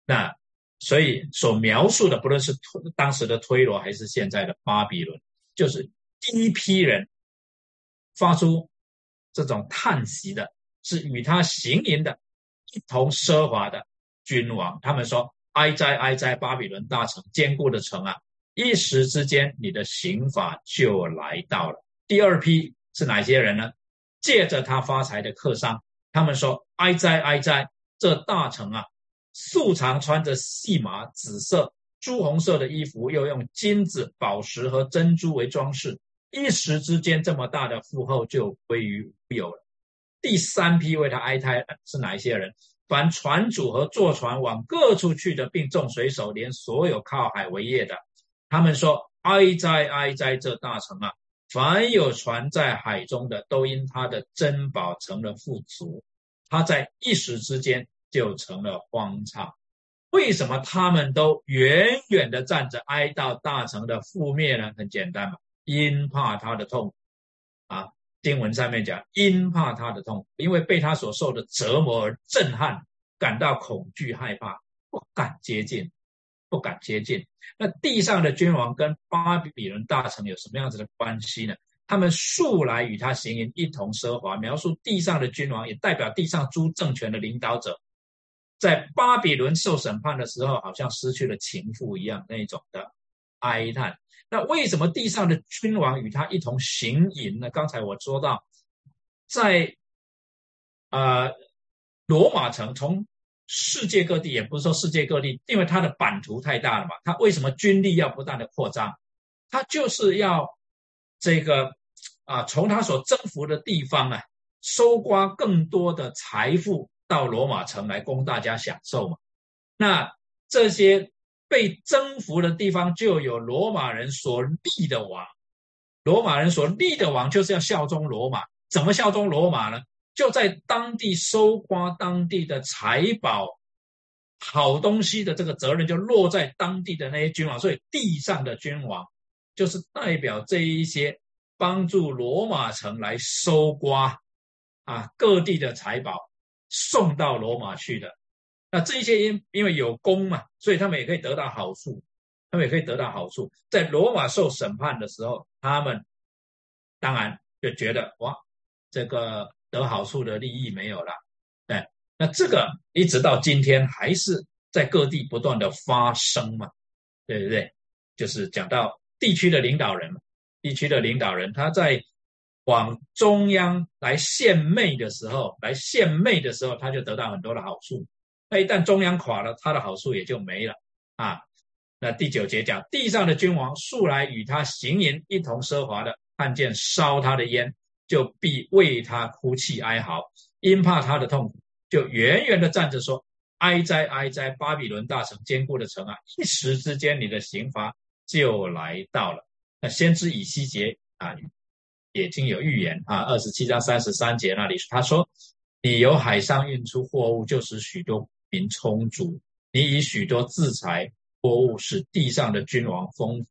那所以所描述的，不论是当时的推罗还是现在的巴比伦，就是第一批人发出这种叹息的，是与他行淫的、一同奢华的君王。他们说：“哀哉，哀哉！巴比伦大城，坚固的城啊！”一时之间你的刑罚就来到了。第二批是哪些人呢？借着他发财的客商，他们说：哀哉，哀哉，这大城啊，素常穿着细麻、紫色、朱红色的衣服，又用金子、宝石和珍珠为装饰，一时之间这么大的富厚就归于无有了。第三批为他哀叹是哪一些人？凡船主和坐船往各处去的，并众水手，连所有靠海为业的，他们说：哀哉，哀哉，这大城啊，凡有船在海中的，都因他的珍宝成了富足，他在一时之间就成了荒场。为什么他们都远远的站着哀悼大城的覆灭呢？很简单嘛，因怕他的痛苦啊。经文上面讲，因怕他的痛苦，因为被他所受的折磨而震撼，感到恐惧害怕，不敢接近，不敢接近。那地上的君王跟巴比伦大城有什么样子的关系呢？他们素来与他行淫，一同奢华，描述地上的君王也代表地上诸政权的领导者，在巴比伦受审判的时候，好像失去了情妇一样那种的哀叹。那为什么地上的君王与他一同行淫呢？刚才我说到，在罗马城，从世界各地，也不是说世界各地，因为它的版图太大了嘛，它为什么军力要不断的扩张？它就是要这个从它所征服的地方啊，搜刮更多的财富到罗马城来供大家享受嘛。那这些被征服的地方就有罗马人所立的王，罗马人所立的王就是要效忠罗马。怎么效忠罗马呢？就在当地搜刮当地的财宝、好东西的这个责任就落在当地的那些君王，所以地上的君王就是代表这一些帮助罗马城来搜刮各地的财宝送到罗马去的。那这些因为有功嘛，所以他们也可以得到好处，他们也可以得到好处。在罗马受审判的时候，他们当然就觉得哇，这个得好处的利益没有了。对，那这个一直到今天还是在各地不断的发生嘛，对不对？就是讲到地区的领导人嘛，地区的领导人他在往中央来献媚的时候，他就得到很多的好处。那一旦中央垮了，他的好处也就没了啊。那第九节讲，地上的君王素来与他行淫，一同奢华的，看见烧他的烟，就必为他哭泣哀嚎，因怕他的痛苦，就远远的站着说：哀哉，哀哉，巴比伦大城，坚固的城啊！一时之间你的刑罚就来到了。那先知以西结也经有预言27章33节那里，他说：你由海上运出货物，就使许多民充足，你以许多资财货物使地上的君王丰富。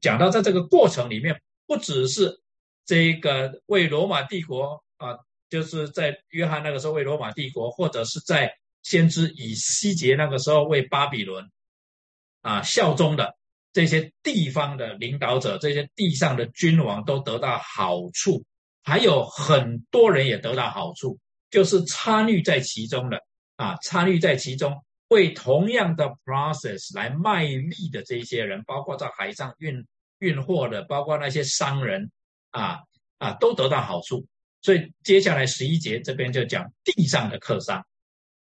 讲到在这个过程里面，不只是这个为罗马帝国就是在约翰那个时候为罗马帝国，或者是在先知以西结那个时候为巴比伦效忠的这些地方的领导者，这些地上的君王都得到好处，还有很多人也得到好处，就是参与在其中的参与在其中为同样的 process 来卖力的这些人，包括在海上运运货的，包括那些商人都得到好处。所以接下来11节这边就讲地上的客商，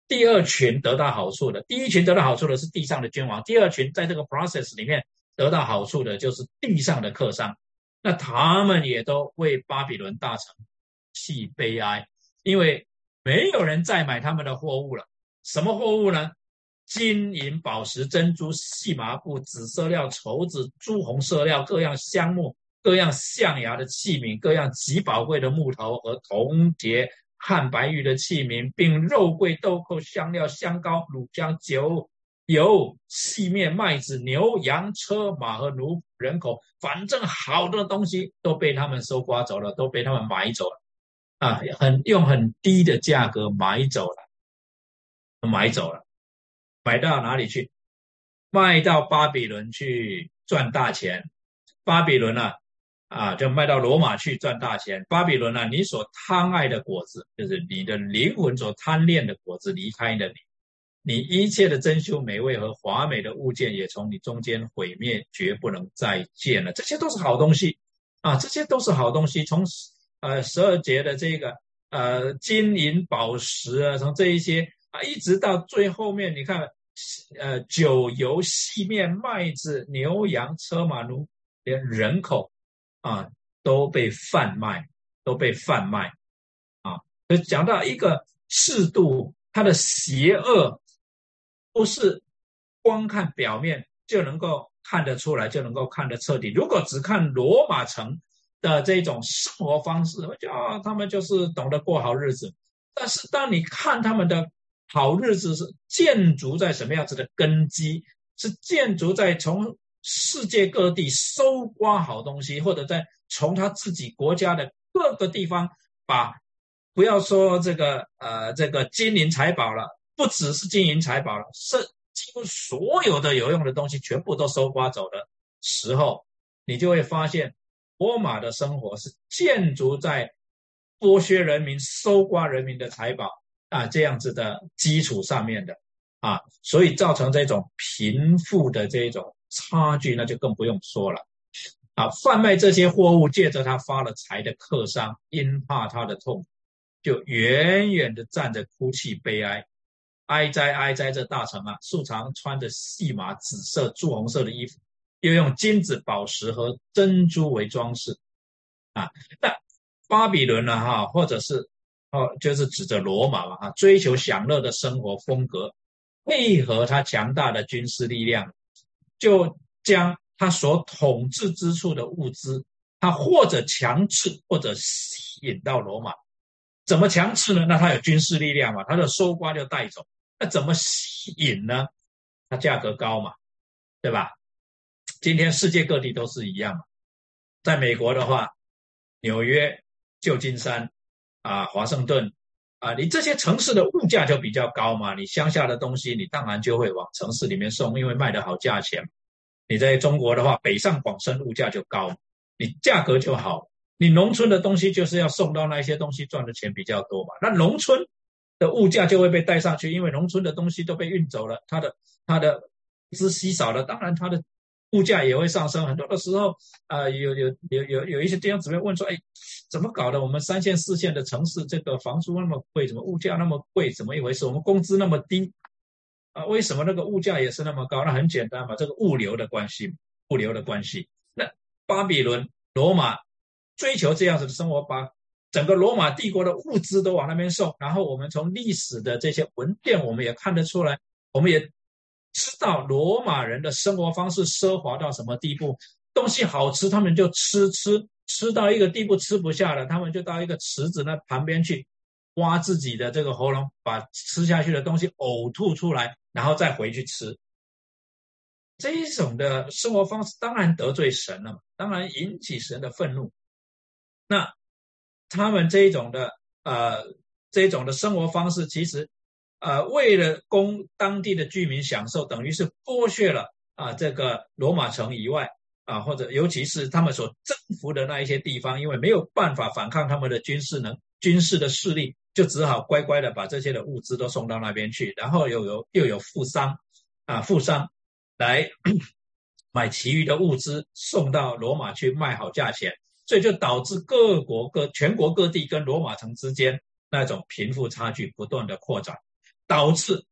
第二群得到好处的，第一群得到好处的是地上的君王，第二群在这个 process 里面得到好处的就是地上的客商。那他们也都为巴比伦大城泣悲哀，因为没有人再买他们的货物了。什么货物呢？金银宝石、珍珠、细麻布、紫色料、绸子、朱红色料、各样香木、各样象牙的器皿、各样极宝贵的木头和铜节汉白玉的器皿，并肉桂、豆蔻、香料、香膏、乳香、酒、油、细面、麦子、牛羊、车马和奴人口，反正好的东西都被他们收刮走了，都被他们买走了用很低的价格买走了，买到哪里去？卖到巴比伦去赚大钱。巴比伦就卖到罗马去赚大钱。巴比伦你所贪爱的果子，就是你的灵魂所贪恋的果子离开了你一切的珍馐美味和华美的物件也从你中间毁灭，绝不能再见了。这些都是好东西这些都是好东西。从12节的这个金银宝石从这一些一直到最后面，你看酒油细面麦子牛羊车马奴连人口都被贩卖所以讲到一个制度，它的邪恶不是光看表面就能够看得出来，就能够看得彻底。如果只看罗马城的这种生活方式，他们就是懂得过好日子。但是当你看他们的好日子是建筑在什么样子的根基，是建筑在从世界各地搜刮好东西，或者在从他自己国家的各个地方把，不要说这个金银财宝了，不只是金银财宝了，是几乎所有的有用的东西全部都收刮走的时候，你就会发现罗马的生活是建筑在剥削人民、搜刮人民的财宝这样子的基础上面的所以造成这种贫富的这种差距，那就更不用说了贩卖这些货物，借着他发了财的客商，因怕他的痛，就远远的站着哭泣悲哀。哀哉哀哉，这大城素常穿着细麻、紫色、朱红色的衣服，又用金子、宝石和珍珠为装饰那巴比伦或者是就是指着罗马追求享乐的生活风格，配合他强大的军事力量，就将他所统治之处的物资，他或者强制或者吸引到罗马。怎么强制呢？那他有军事力量嘛，他的收刮就带走。那怎么吸引呢？他价格高嘛，对吧？今天世界各地都是一样嘛。在美国的话，纽约、旧金山华盛顿你这些城市的物价就比较高嘛，你乡下的东西你当然就会往城市里面送，因为卖得好价钱。你在中国的话，北上广深物价就高，你价格就好，你农村的东西就是要送到那些东西赚的钱比较多嘛，那农村的物价就会被带上去，因为农村的东西都被运走了，它的资稀少了，当然它的物价也会上升。很多的时候有一些弟兄姊妹问说，怎么搞的，我们三线四线的城市这个房租那么贵，怎么物价那么贵，怎么一回事，我们工资那么低为什么那个物价也是那么高？那很简单嘛，这个物流的关系。那巴比伦罗马追求这样子的生活，把整个罗马帝国的物资都往那边送，然后我们从历史的这些文献我们也看得出来，我们也知道罗马人的生活方式奢华到什么地步，东西好吃他们就吃到一个地步吃不下了，他们就到一个池子那旁边去挖自己的这个喉咙，把吃下去的东西呕吐出来，然后再回去吃。这一种的生活方式当然得罪神了嘛，当然引起神的愤怒。那他们这种的生活方式其实为了供当地的居民享受，等于是剥削了这个罗马城以外或者尤其是他们所征服的那一些地方，因为没有办法反抗他们的军事的势力，就只好乖乖的把这些的物资都送到那边去，然后又有富商来买其余的物资送到罗马去卖好价钱，所以就导致各国全国各地跟罗马城之间那种贫富差距不断的扩展，导致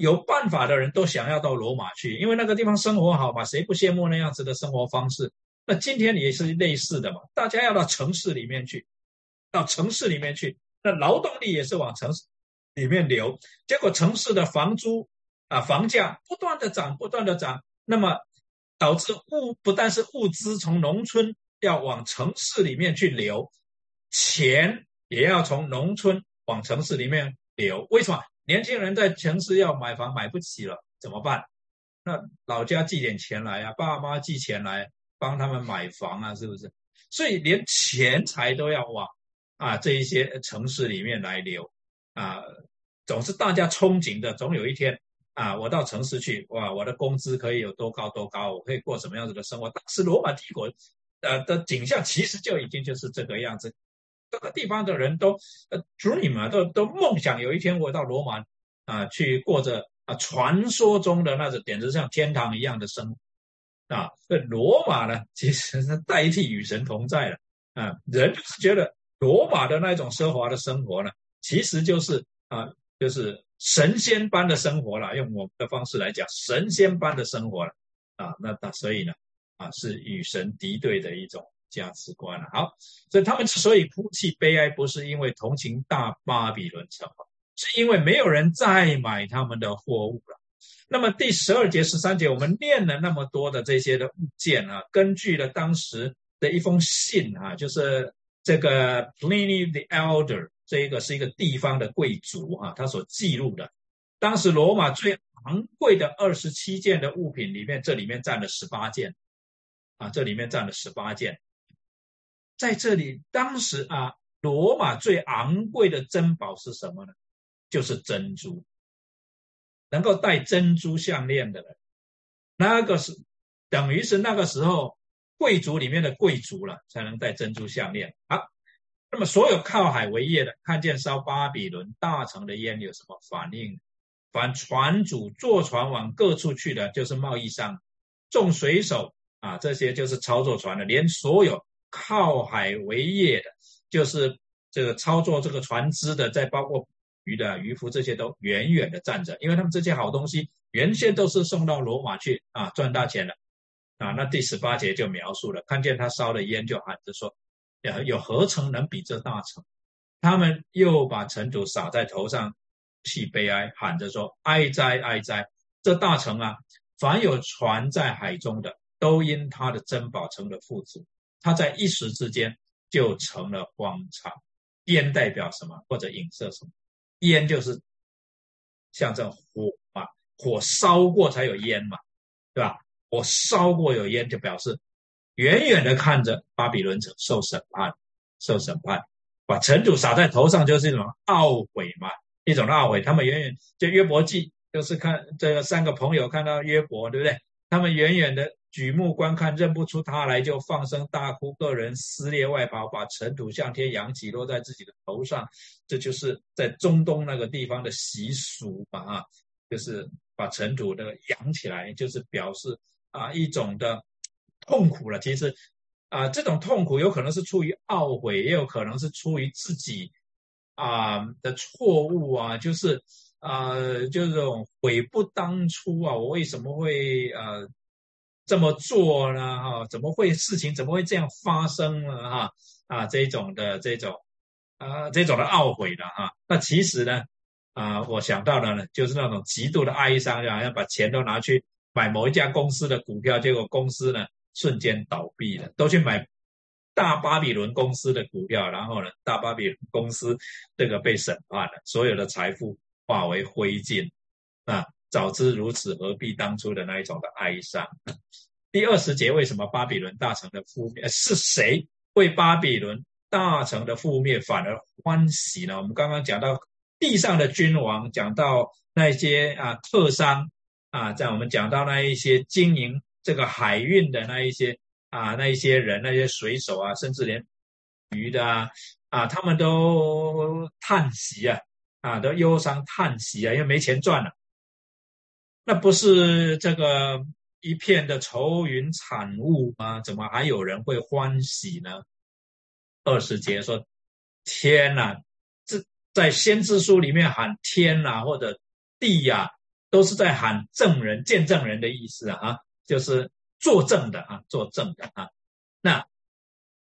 有办法的人都想要到罗马去，因为那个地方生活好嘛，谁不羡慕那样子的生活方式。那今天也是类似的嘛，大家要到城市里面去，那劳动力也是往城市里面流，结果城市的房租房价不断的涨，那么导致不但是物资从农村要往城市里面去流，钱也要从农村往城市里面流。为什么？年轻人在城市要买房买不起了，怎么办？那老家寄点钱来啊，爸妈寄钱来帮他们买房啊，是不是？所以连钱财都要往这一些城市里面来流总是大家憧憬的，总有一天我到城市去，哇，我的工资可以有多高多高，我可以过什么样子的生活。当时罗马帝国的景象其实就已经就是这个样子，各个地方的人都dream 都梦想有一天我到罗马去过着传说中的那种简直像天堂一样的生活所以罗马呢其实是代替与神同在了人就是觉得罗马的那种奢华的生活呢，其实就是就是神仙般的生活了，用我们的方式来讲，神仙般的生活了那所以呢是与神敌对的一种价值观好，所以他们之所以哭泣悲哀，不是因为同情大巴比伦城，是因为没有人再买他们的货物了。那么第12节13节我们念了那么多的这些的物件根据了当时的一封信就是这个 Pliny the Elder， 这个是一个地方的贵族他所记录的当时罗马最昂贵的27件的物品里面，这里面占了18件在这里当时罗马最昂贵的珍宝是什么呢？就是珍珠。能够戴珍珠项链的人，那个是等于是那个时候贵族里面的贵族了，才能戴珍珠项链。那么所有靠海为业的，看见烧巴比伦大城的烟有什么反应？凡船主坐船往各处去的，就是贸易商、众水手这些就是操作船的，连所有靠海为业的，就是这个操作这个船只的，再包括鱼的渔夫，这些都远远的站着，因为他们这些好东西原先都是送到罗马去赚大钱了那第18节就描述了，看见他烧的烟就喊着说，有何城能比这大城？他们又把尘土撒在头上，泣悲哀，喊着说，哀哉哀哉，这大城凡有船在海中的，都因他的珍宝成了富足，他在一时之间就成了荒场。烟代表什么？或者影射什么？烟就是像这火火烧过才有烟嘛，对吧？火烧过有烟，就表示远远的看着巴比伦城受审判，把尘土撒在头上，就是一种懊悔嘛，一种懊悔。他们远远就约伯记，就是看这个三个朋友看到约伯，对不对？他们远远的举目观看，认不出他来，就放声大哭，个人撕裂外袍，把尘土向天扬起，落在自己的头上。这就是在中东那个地方的习俗嘛，就是把尘土那个扬起来，就是表示一种的痛苦了。其实这种痛苦有可能是出于懊悔，也有可能是出于自己的错误就是就是这种悔不当初我为什么会这么做呢？怎么会这样发生呢？这种的懊悔的那其实呢，我想到的呢，就是那种极度的哀伤，好像把钱都拿去买某一家公司的股票，结果公司呢瞬间倒闭了，都去买大巴比伦公司的股票，然后呢，大巴比伦公司这个被审判了，所有的财富化为灰烬。早知如此，何必当初的那一种的哀伤。第20节，为什么巴比伦大城的覆灭？是谁为巴比伦大城的覆灭反而欢喜呢？我们刚刚讲到地上的君王，讲到那些特商在我们讲到那一些经营这个海运的那一些那一些人，那些水手甚至连鱼的他们都叹息都忧伤叹息因为没钱赚了。那不是这个一片的愁云惨雾吗？怎么还有人会欢喜呢？20节说天哪，这在先知书里面喊天哪或者地啊，都是在喊证人见证人的意思啊，就是作证的啊，作证的啊。那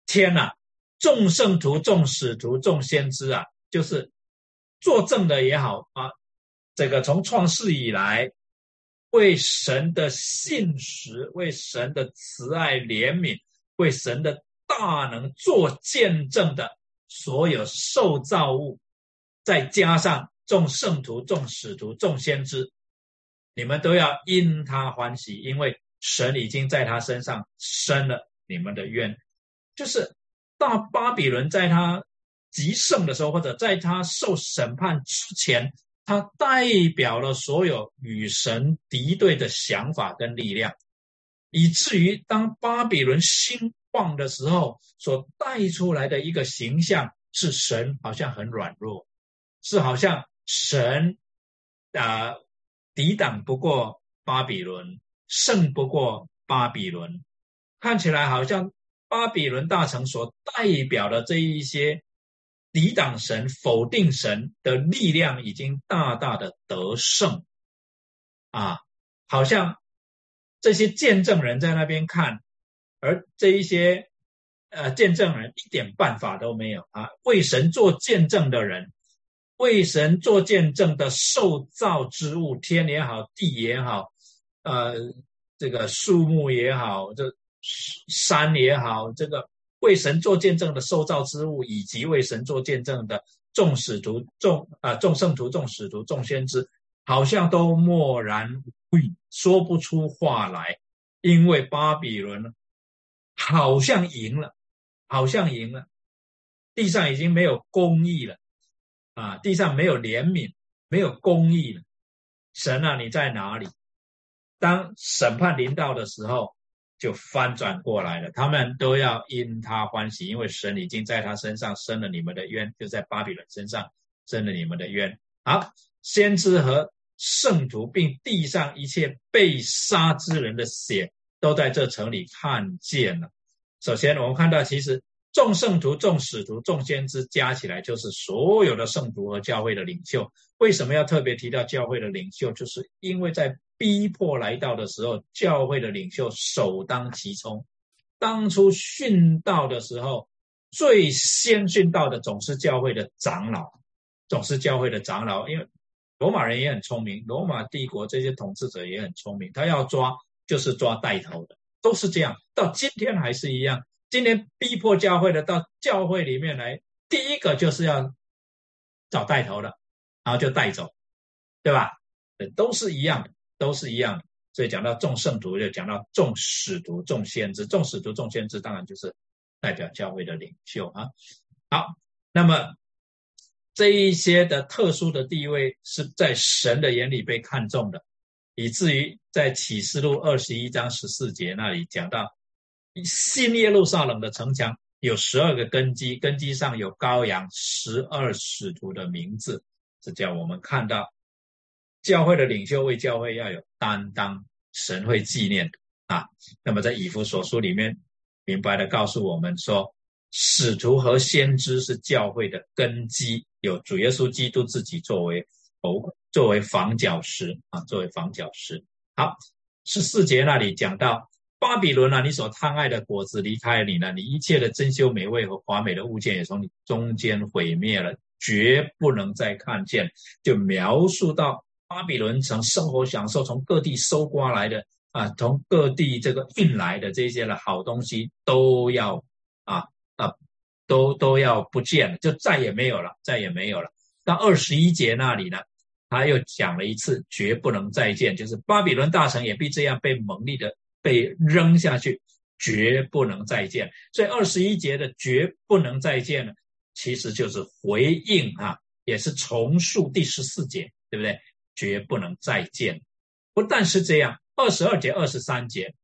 天哪，众圣徒众使徒众先知啊，就是作证的也好啊，这个从创世以来为神的信实，为神的慈爱怜悯，为神的大能做见证的所有受造物，再加上众圣徒众使徒众先知，你们都要因他欢喜，因为神已经在他身上伸了你们的冤。就是大巴比伦在他极盛的时候，或者在他受审判之前，他代表了所有与神敌对的想法跟力量，以至于当巴比伦兴旺的时候，所带出来的一个形象是神好像很软弱，是好像神抵挡不过巴比伦，胜不过巴比伦，看起来好像巴比伦大城所代表的这一些抵挡神否定神的力量已经大大的得胜啊！好像这些见证人在那边看，而这一些见证人一点办法都没有啊！为神做见证的人，为神做见证的受造之物，天也好，地也好，这个树木也好，这山也好，这个为神做见证的受造之物，以及为神做见证的众使徒、众圣徒、众使徒、众先知，好像都默然无语，说不出话来，因为巴比伦好像赢了，好像赢了，地上已经没有公义了。啊，地上没有怜悯，没有公义了。神啊，你在哪里？当审判临到的时候，就翻转过来了。他们都要因他欢喜，因为神已经在他身上伸了你们的冤，就在巴比伦身上伸了你们的冤。好，先知和圣徒并地上一切被杀之人的血，都在这城里看见了。首先，我们看到其实众圣徒、众使徒、众先知加起来就是所有的圣徒和教会的领袖。为什么要特别提到教会的领袖？就是因为在逼迫来到的时候，教会的领袖首当其冲。当初殉道的时候，最先殉道的总是教会的长老，总是教会的长老。因为罗马人也很聪明，罗马帝国这些统治者也很聪明，他要抓就是抓带头的，都是这样，到今天还是一样。今天逼迫教会的到教会里面来，第一个就是要找带头的，然后就带走，对吧？都是一样的，都是一样的。所以讲到众圣徒，就讲到众使徒、众先知。众使徒、众先知当然就是代表教会的领袖啊。好，那么这一些的特殊的地位是在神的眼里被看重的，以至于在启示录21章14节那里讲到，新耶路撒冷的城墙有12个根基，根基上有羔羊12使徒的名字。这叫我们看到教会的领袖为教会要有担当，神会纪念啊。那么在以弗所书里面明白的告诉我们说，使徒和先知是教会的根基，有主耶稣基督自己作为房角石啊，作为房角石。好，14节那里讲到，巴比伦啊，你所贪爱的果子离开你了，你一切的珍馐美味和华美的物件也从你中间毁灭了，绝不能再看见。就描述到巴比伦城生活享受，从各地搜刮来的啊，从各地这个运来的这些的好东西都要都要不见了，就再也没有了，再也没有了。到21节那里呢，他又讲了一次绝不能再见，就是巴比伦大城也必这样被猛力的被扔下去，绝不能再见。所以21节的绝不能再见呢，其实就是回应啊，也是重述第14节，对不对？绝不能再见。不但是这样，22节、23节，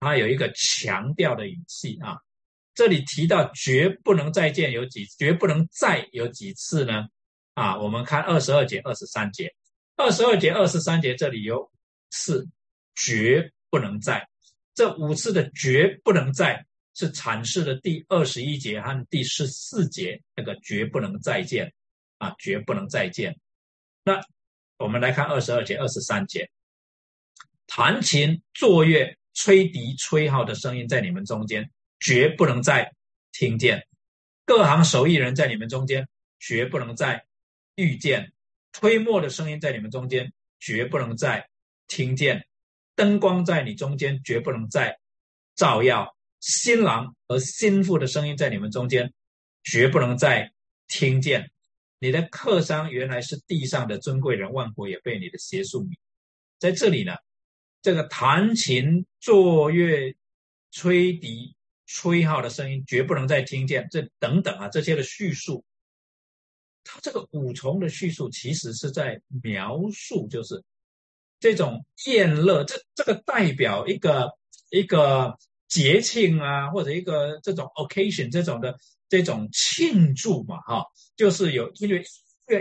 它有一个强调的语气啊。这里提到绝不能再见有几，绝不能再有几次呢？啊，我们看22节、23节，22节、23节这里有次绝不能在。这五次的绝不能在是阐释了第21节和第14节那个绝不能再见啊，绝不能再见。那我们来看22节23节，弹琴作乐吹笛吹号的声音在你们中间绝不能再听见，各行手艺人在你们中间绝不能再遇见，推磨的声音在你们中间绝不能再听见，灯光在你中间绝不能再照耀，新郎和新妇的声音在你们中间绝不能再听见，你的客商原来是地上的尊贵人，万国也被你的邪术迷。在这里呢，这个弹琴作乐吹笛吹号的声音绝不能再听见，这等等啊，这些的叙述，它这个五重的叙述其实是在描述，就是这种宴乐，这个代表一个节庆啊，或者一个这种 occasion 这种的这种庆祝嘛，哈、啊，就是有音乐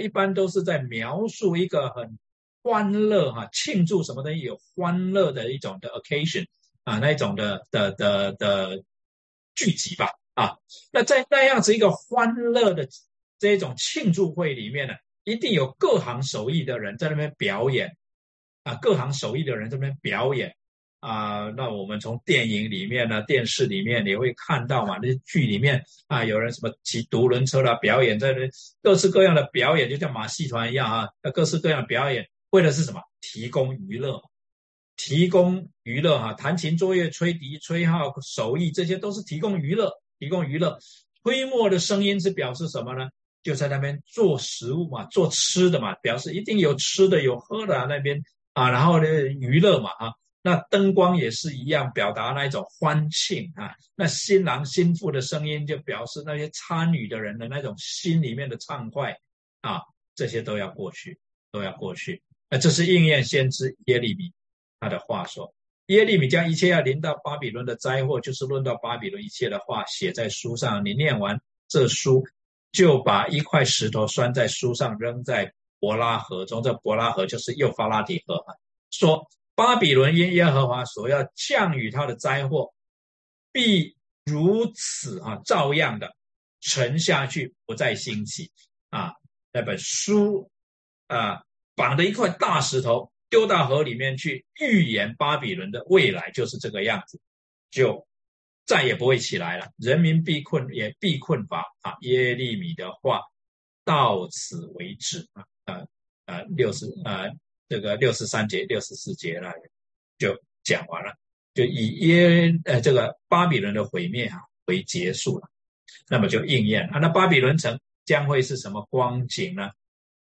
一般都是在描述一个很欢乐哈、啊，庆祝什么东西有欢乐的一种的 occasion 啊，那一种的聚集吧啊，那在那样子一个欢乐的这种庆祝会里面呢，一定有各行手艺的人在那边表演啊，各行手艺的人在那边表演。啊，那我们从电影里面呢、电视里面也会看到嘛，那剧里面啊，有人什么骑独轮车啦、表演在那各式各样的表演，就像马戏团一样啊，各式各样的表演，为的是什么？提供娱乐，提供娱乐哈、啊，弹琴作乐、吹笛、吹号、手艺，这些都是提供娱乐，提供娱乐。推磨的声音是表示什么呢？就在那边做食物嘛，做吃的嘛，表示一定有吃的、有喝的、啊、那边啊，然后呢娱乐嘛啊。那灯光也是一样，表达那一种欢庆啊。那新郎新妇的声音就表示那些参与的人的那种心里面的畅快啊，这些都要过去，都要过去。那这是应验先知耶利米他的话说，耶利米将一切要临到巴比伦的灾祸，就是论到巴比伦一切的话写在书上。你念完这书，就把一块石头拴在书上，扔在伯拉河中。这伯拉河就是幼发拉底河啊，说。巴比伦因耶和华所要降雨他的灾祸，必如此啊，照样的沉下去，不再兴起啊。那本书啊，绑着一块大石头丢到河里面去，预言巴比伦的未来就是这个样子，就再也不会起来了。人民必困，也必困乏啊。耶利米的话到此为止啊啊这个63节、64节那就讲完了，就以这个巴比伦的毁灭啊为结束了，那么就应验啊。那巴比伦城将会是什么光景呢？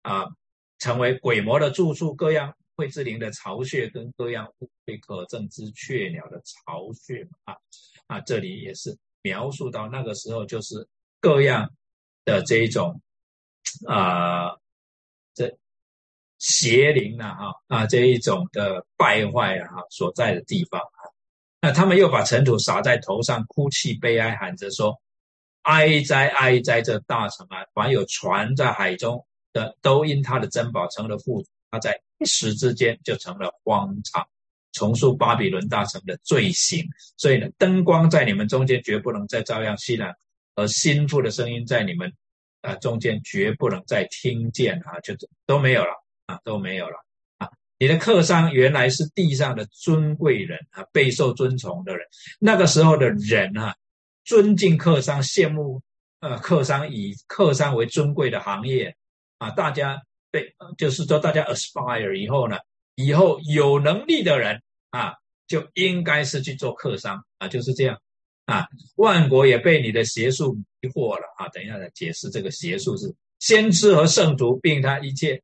啊，成为鬼魔的住处，各样会之灵的巢穴，跟各样被可憎之雀鸟的巢穴啊啊，这里也是描述到那个时候，就是各样的这一种这。邪灵啊这一种的败坏啊所在的地方啊，那他们又把尘土撒在头上，哭泣悲哀，喊着说：哀哉哀哉！这大城啊，凡有船在海中的，都因他的珍宝成了富足，他在一时之间就成了荒场，重塑巴比伦大城的罪行。所以呢，灯光在你们中间绝不能再照亮，新郎和新妇的声音在你们中间绝不能再听见啊，就都没有了。啊，都没有了啊！你的客商原来是地上的尊贵人啊，备受尊崇的人。那个时候的人啊，尊敬客商，羡慕客商，以客商为尊贵的行业啊，大家就是说大家 aspire 以后呢，以后有能力的人啊，就应该是去做客商啊，就是这样啊。万国也被你的邪术迷惑了啊！等一下再解释这个邪术是先知和圣徒，并他一切。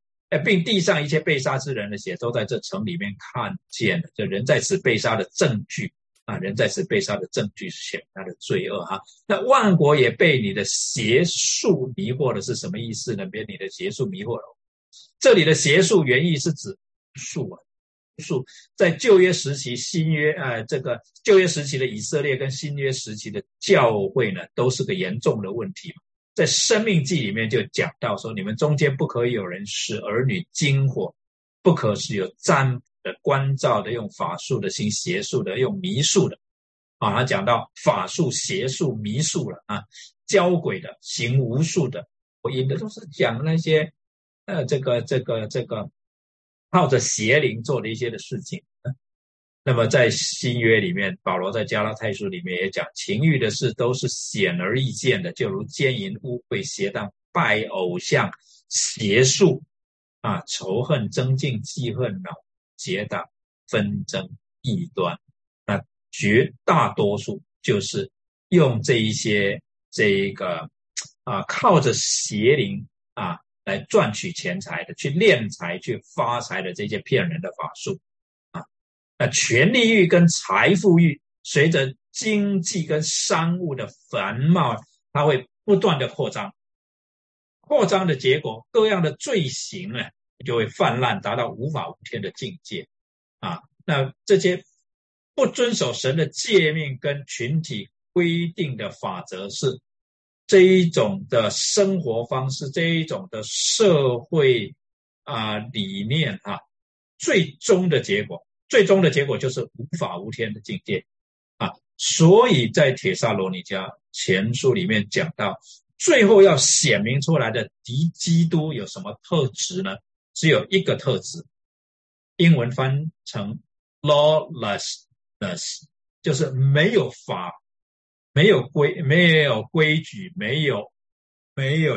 并地上一切被杀之人的血都在这城里面看见了，这人在此被杀的证据啊，人在此被杀的证据是显他的罪恶啊。那万国也被你的邪术迷惑了，是什么意思呢？被你的邪术迷惑了。这里的邪术原意是指术啊，术在旧约时期、这个旧约时期的以色列跟新约时期的教会呢，都是个严重的问题嘛。在生命记里面就讲到说，你们中间不可以有人使儿女惊火，不可使有占卜的、观照的、用法术的、行邪术的、用迷术的啊，他讲到法术、邪术、迷术了啊，教鬼的、行无术的，我引的都是讲那些靠着邪灵做的一些的事情。那么在新约里面，保罗在加拉太书里面也讲，情欲的事都是显而易见的，就如奸淫、污秽、邪荡、拜偶像、邪术啊，仇恨、争竞、记恨、恼、结党、纷争、异端，那绝大多数就是用这一些靠着邪灵啊来赚取钱财的、去敛财、去发财的这些骗人的法术。那权力欲跟财富欲随着经济跟商务的繁茂，它会不断的扩张，扩张的结果各样的罪行呢就会泛滥，达到无法无天的境界啊。那这些不遵守神的诫命跟群体规定的法则，是这一种的生活方式、这一种的社会理念最终的结果就是无法无天的境界啊！所以在帖撒罗尼迦前书里面讲到，最后要显明出来的敌基督有什么特质呢？只有一个特质，英文翻成 lawlessness， 就是没有法、没有规矩、没有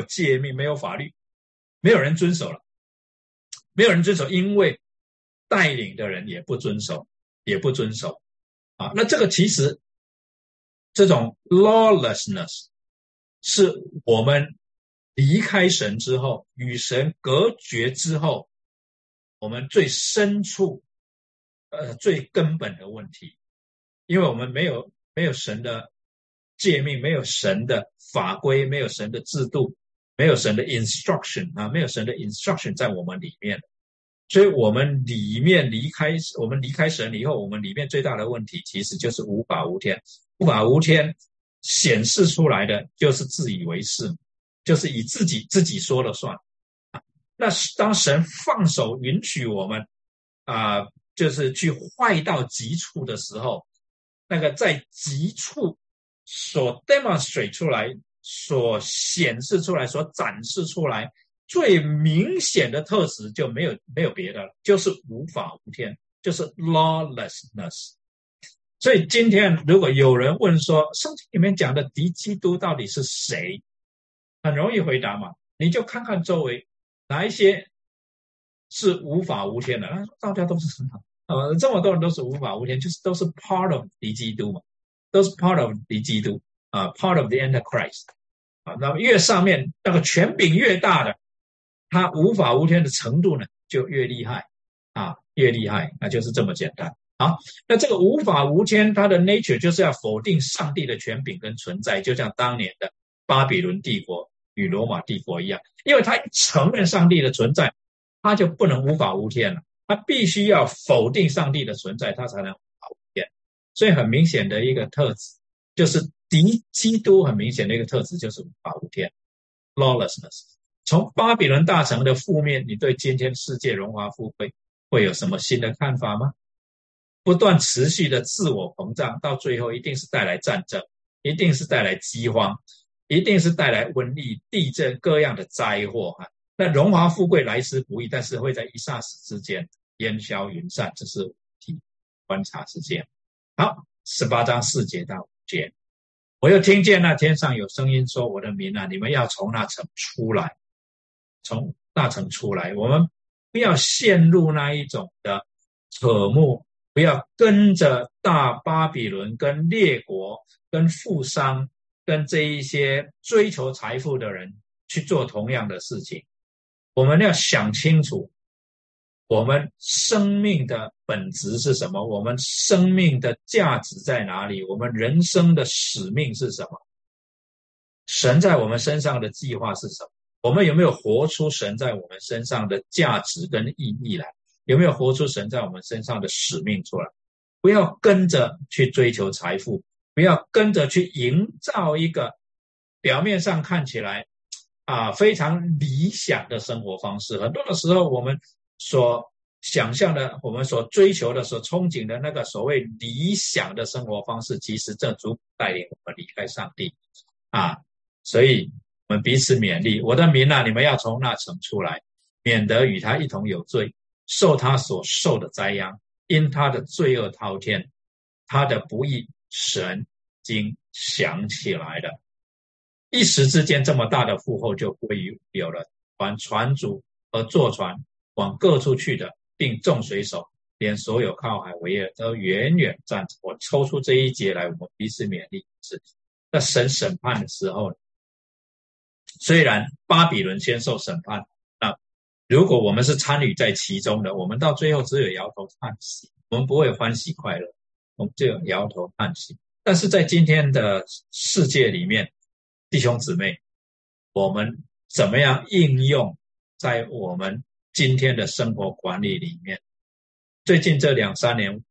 诫命、没有法律，没有人遵守了，没有人遵守，因为带领的人也不遵守啊。那这个其实这种 lawlessness 是我们离开神之后、与神隔绝之后，我们最深处最根本的问题，因为我们没有神的诫命，没有神的法规，没有神的制度，没有神的 instruction 啊，没有神的 instruction 在我们里面。所以我们离开神以后，我们里面最大的问题其实就是无法无天。无法无天显示出来的就是自以为是，就是以自己说了算啊。那当神放手允许我们就是去坏到极处的时候，那个在极处所 demonstrate 出来、所显示出来、所展示出来最明显的特质就没有别的了，就是无法无天，就是 lawlessness。 所以今天如果有人问说圣经里面讲的敌基督到底是谁，很容易回答嘛，你就看看周围哪一些是无法无天的，大家都是这么多人都是无法无天，就是都是 part of 敌基督嘛，都是 part of 敌基督part of the Antichrist 那么越上面那个权柄越大的，他无法无天的程度呢就越厉害啊，越厉害，那就是这么简单。好，那这个无法无天，他的 nature 就是要否定上帝的权柄跟存在，就像当年的巴比伦帝国与罗马帝国一样，因为他承认上帝的存在，他就不能无法无天了，他必须要否定上帝的存在，他才能无法无天。所以很明显的一个特质，就是敌基督很明显的一个特质就是无法无天 lawlessness。从巴比伦大城的负面，你对今天世界荣华富贵会有什么新的看法吗？不断持续的自我膨胀，到最后一定是带来战争，一定是带来饥荒，一定是带来瘟疫、地震、各样的灾祸。那荣华富贵来之不易，但是会在一霎时之间烟消云散，这是问题观察之间。好，18章4节到5节，我又听见那天上有声音说，我的民啊，你们要从那城出来，从大城出来，我们不要陷入那一种的渴慕，不要跟着大巴比伦、跟列国、跟富商、跟这一些追求财富的人去做同样的事情。我们要想清楚我们生命的本质是什么，我们生命的价值在哪里，我们人生的使命是什么，神在我们身上的计划是什么，我们有没有活出神在我们身上的价值跟意义来？有没有活出神在我们身上的使命出来？不要跟着去追求财富，不要跟着去营造一个表面上看起来非常理想的生活方式。很多的时候我们所想象的我们所追求的所憧憬的那个所谓理想的生活方式，其实正主带领我们离开上帝啊。所以我们彼此勉励，我的民啊，你们要从那城出来，免得与他一同有罪，受他所受的灾殃，因他的罪恶滔天，他的不义神经响起来了。一时之间，这么大的负后就归于无有了。船主和坐船往各处去的，并众水手，连所有靠海为业都远远站着。我抽出这一节来，我们彼此勉励。是那神审判的时候，虽然巴比伦先受审判，那如果我们是参与在其中的，我们到最后只有摇头叹息，我们不会欢喜快乐，我们只有摇头叹息。但是在今天的世界里面，弟兄姊妹，我们怎么样应用在我们今天的生活管理里面？最近这2-3年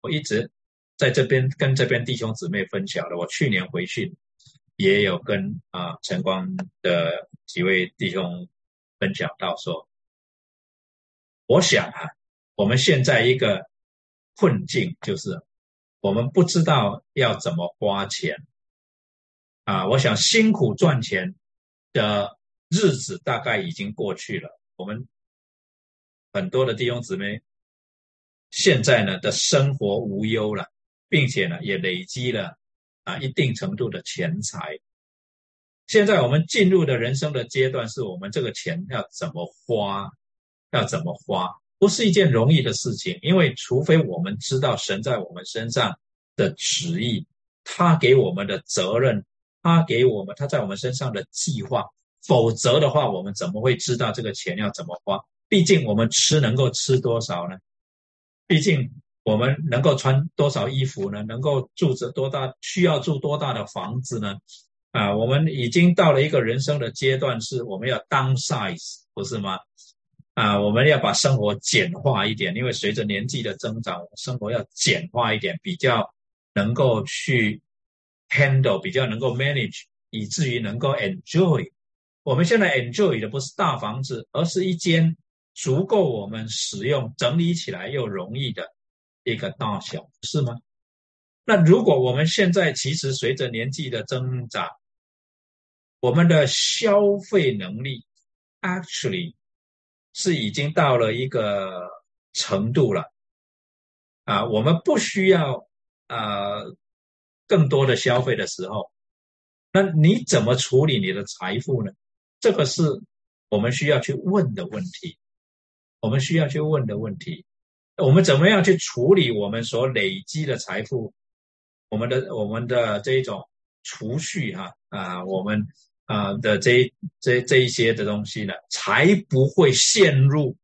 我一直在这边跟这边弟兄姊妹分享了。我去年回去也有跟晨光的几位弟兄分享到说，我想我们现在一个困境就是我们不知道要怎么花钱啊。我想辛苦赚钱的日子大概已经过去了，我们很多的弟兄姊妹现在呢的生活无忧了，并且呢也累积了一定程度的钱财。现在我们进入的人生的阶段是我们这个钱要怎么花，要怎么花不是一件容易的事情，因为除非我们知道神在我们身上的旨意，他给我们的责任，他在我们身上的计划，否则的话我们怎么会知道这个钱要怎么花？毕竟我们吃能够吃多少呢？毕竟我们能够穿多少衣服呢？能够住着多大，需要住多大的房子呢？我们已经到了一个人生的阶段，是我们要 downsize， 不是吗？我们要把生活简化一点，因为随着年纪的增长，我们生活要简化一点，比较能够去 handle， 比较能够 manage， 以至于能够 enjoy。我们现在 enjoy 的不是大房子，而是一间足够我们使用，整理起来又容易的一个大小，是吗？那如果我们现在其实随着年纪的增长，我们的消费能力 actually 是已经到了一个程度了我们不需要更多的消费的时候，那你怎么处理你的财富呢？这个是我们需要去问的问题，我们怎么样去处理我们所累积的财富，我们的这一种储蓄我们的这一些的东西呢，才不会陷入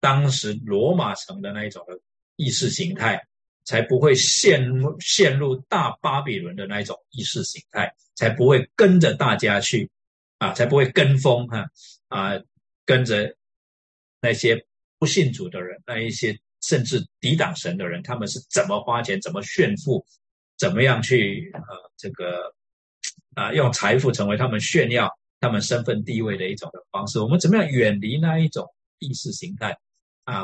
当时罗马城的那一种的意识形态，才不会陷入大巴比伦的那一种意识形态，才不会跟着大家去才不会跟风跟着那些不信主的人，那一些甚至抵挡神的人，他们是怎么花钱，怎么炫富，怎么样去用财富成为他们炫耀他们身份地位的一种的方式。我们怎么样远离那一种意识形态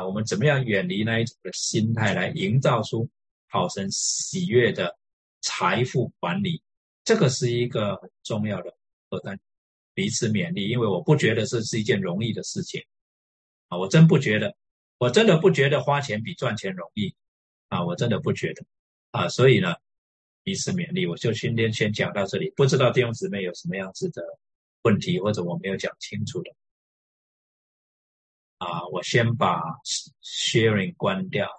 我们怎么样远离那一种的心态，来营造出讨神喜悦的财富管理？这个是一个很重要的课题，彼此勉励，因为我不觉得这是一件容易的事情我真不觉得，花钱比赚钱容易我真的不觉得所以呢，彼此勉励。我就今天先讲到这里，不知道弟兄姊妹有什么样子的问题，或者我没有讲清楚的我先把 sharing 关掉。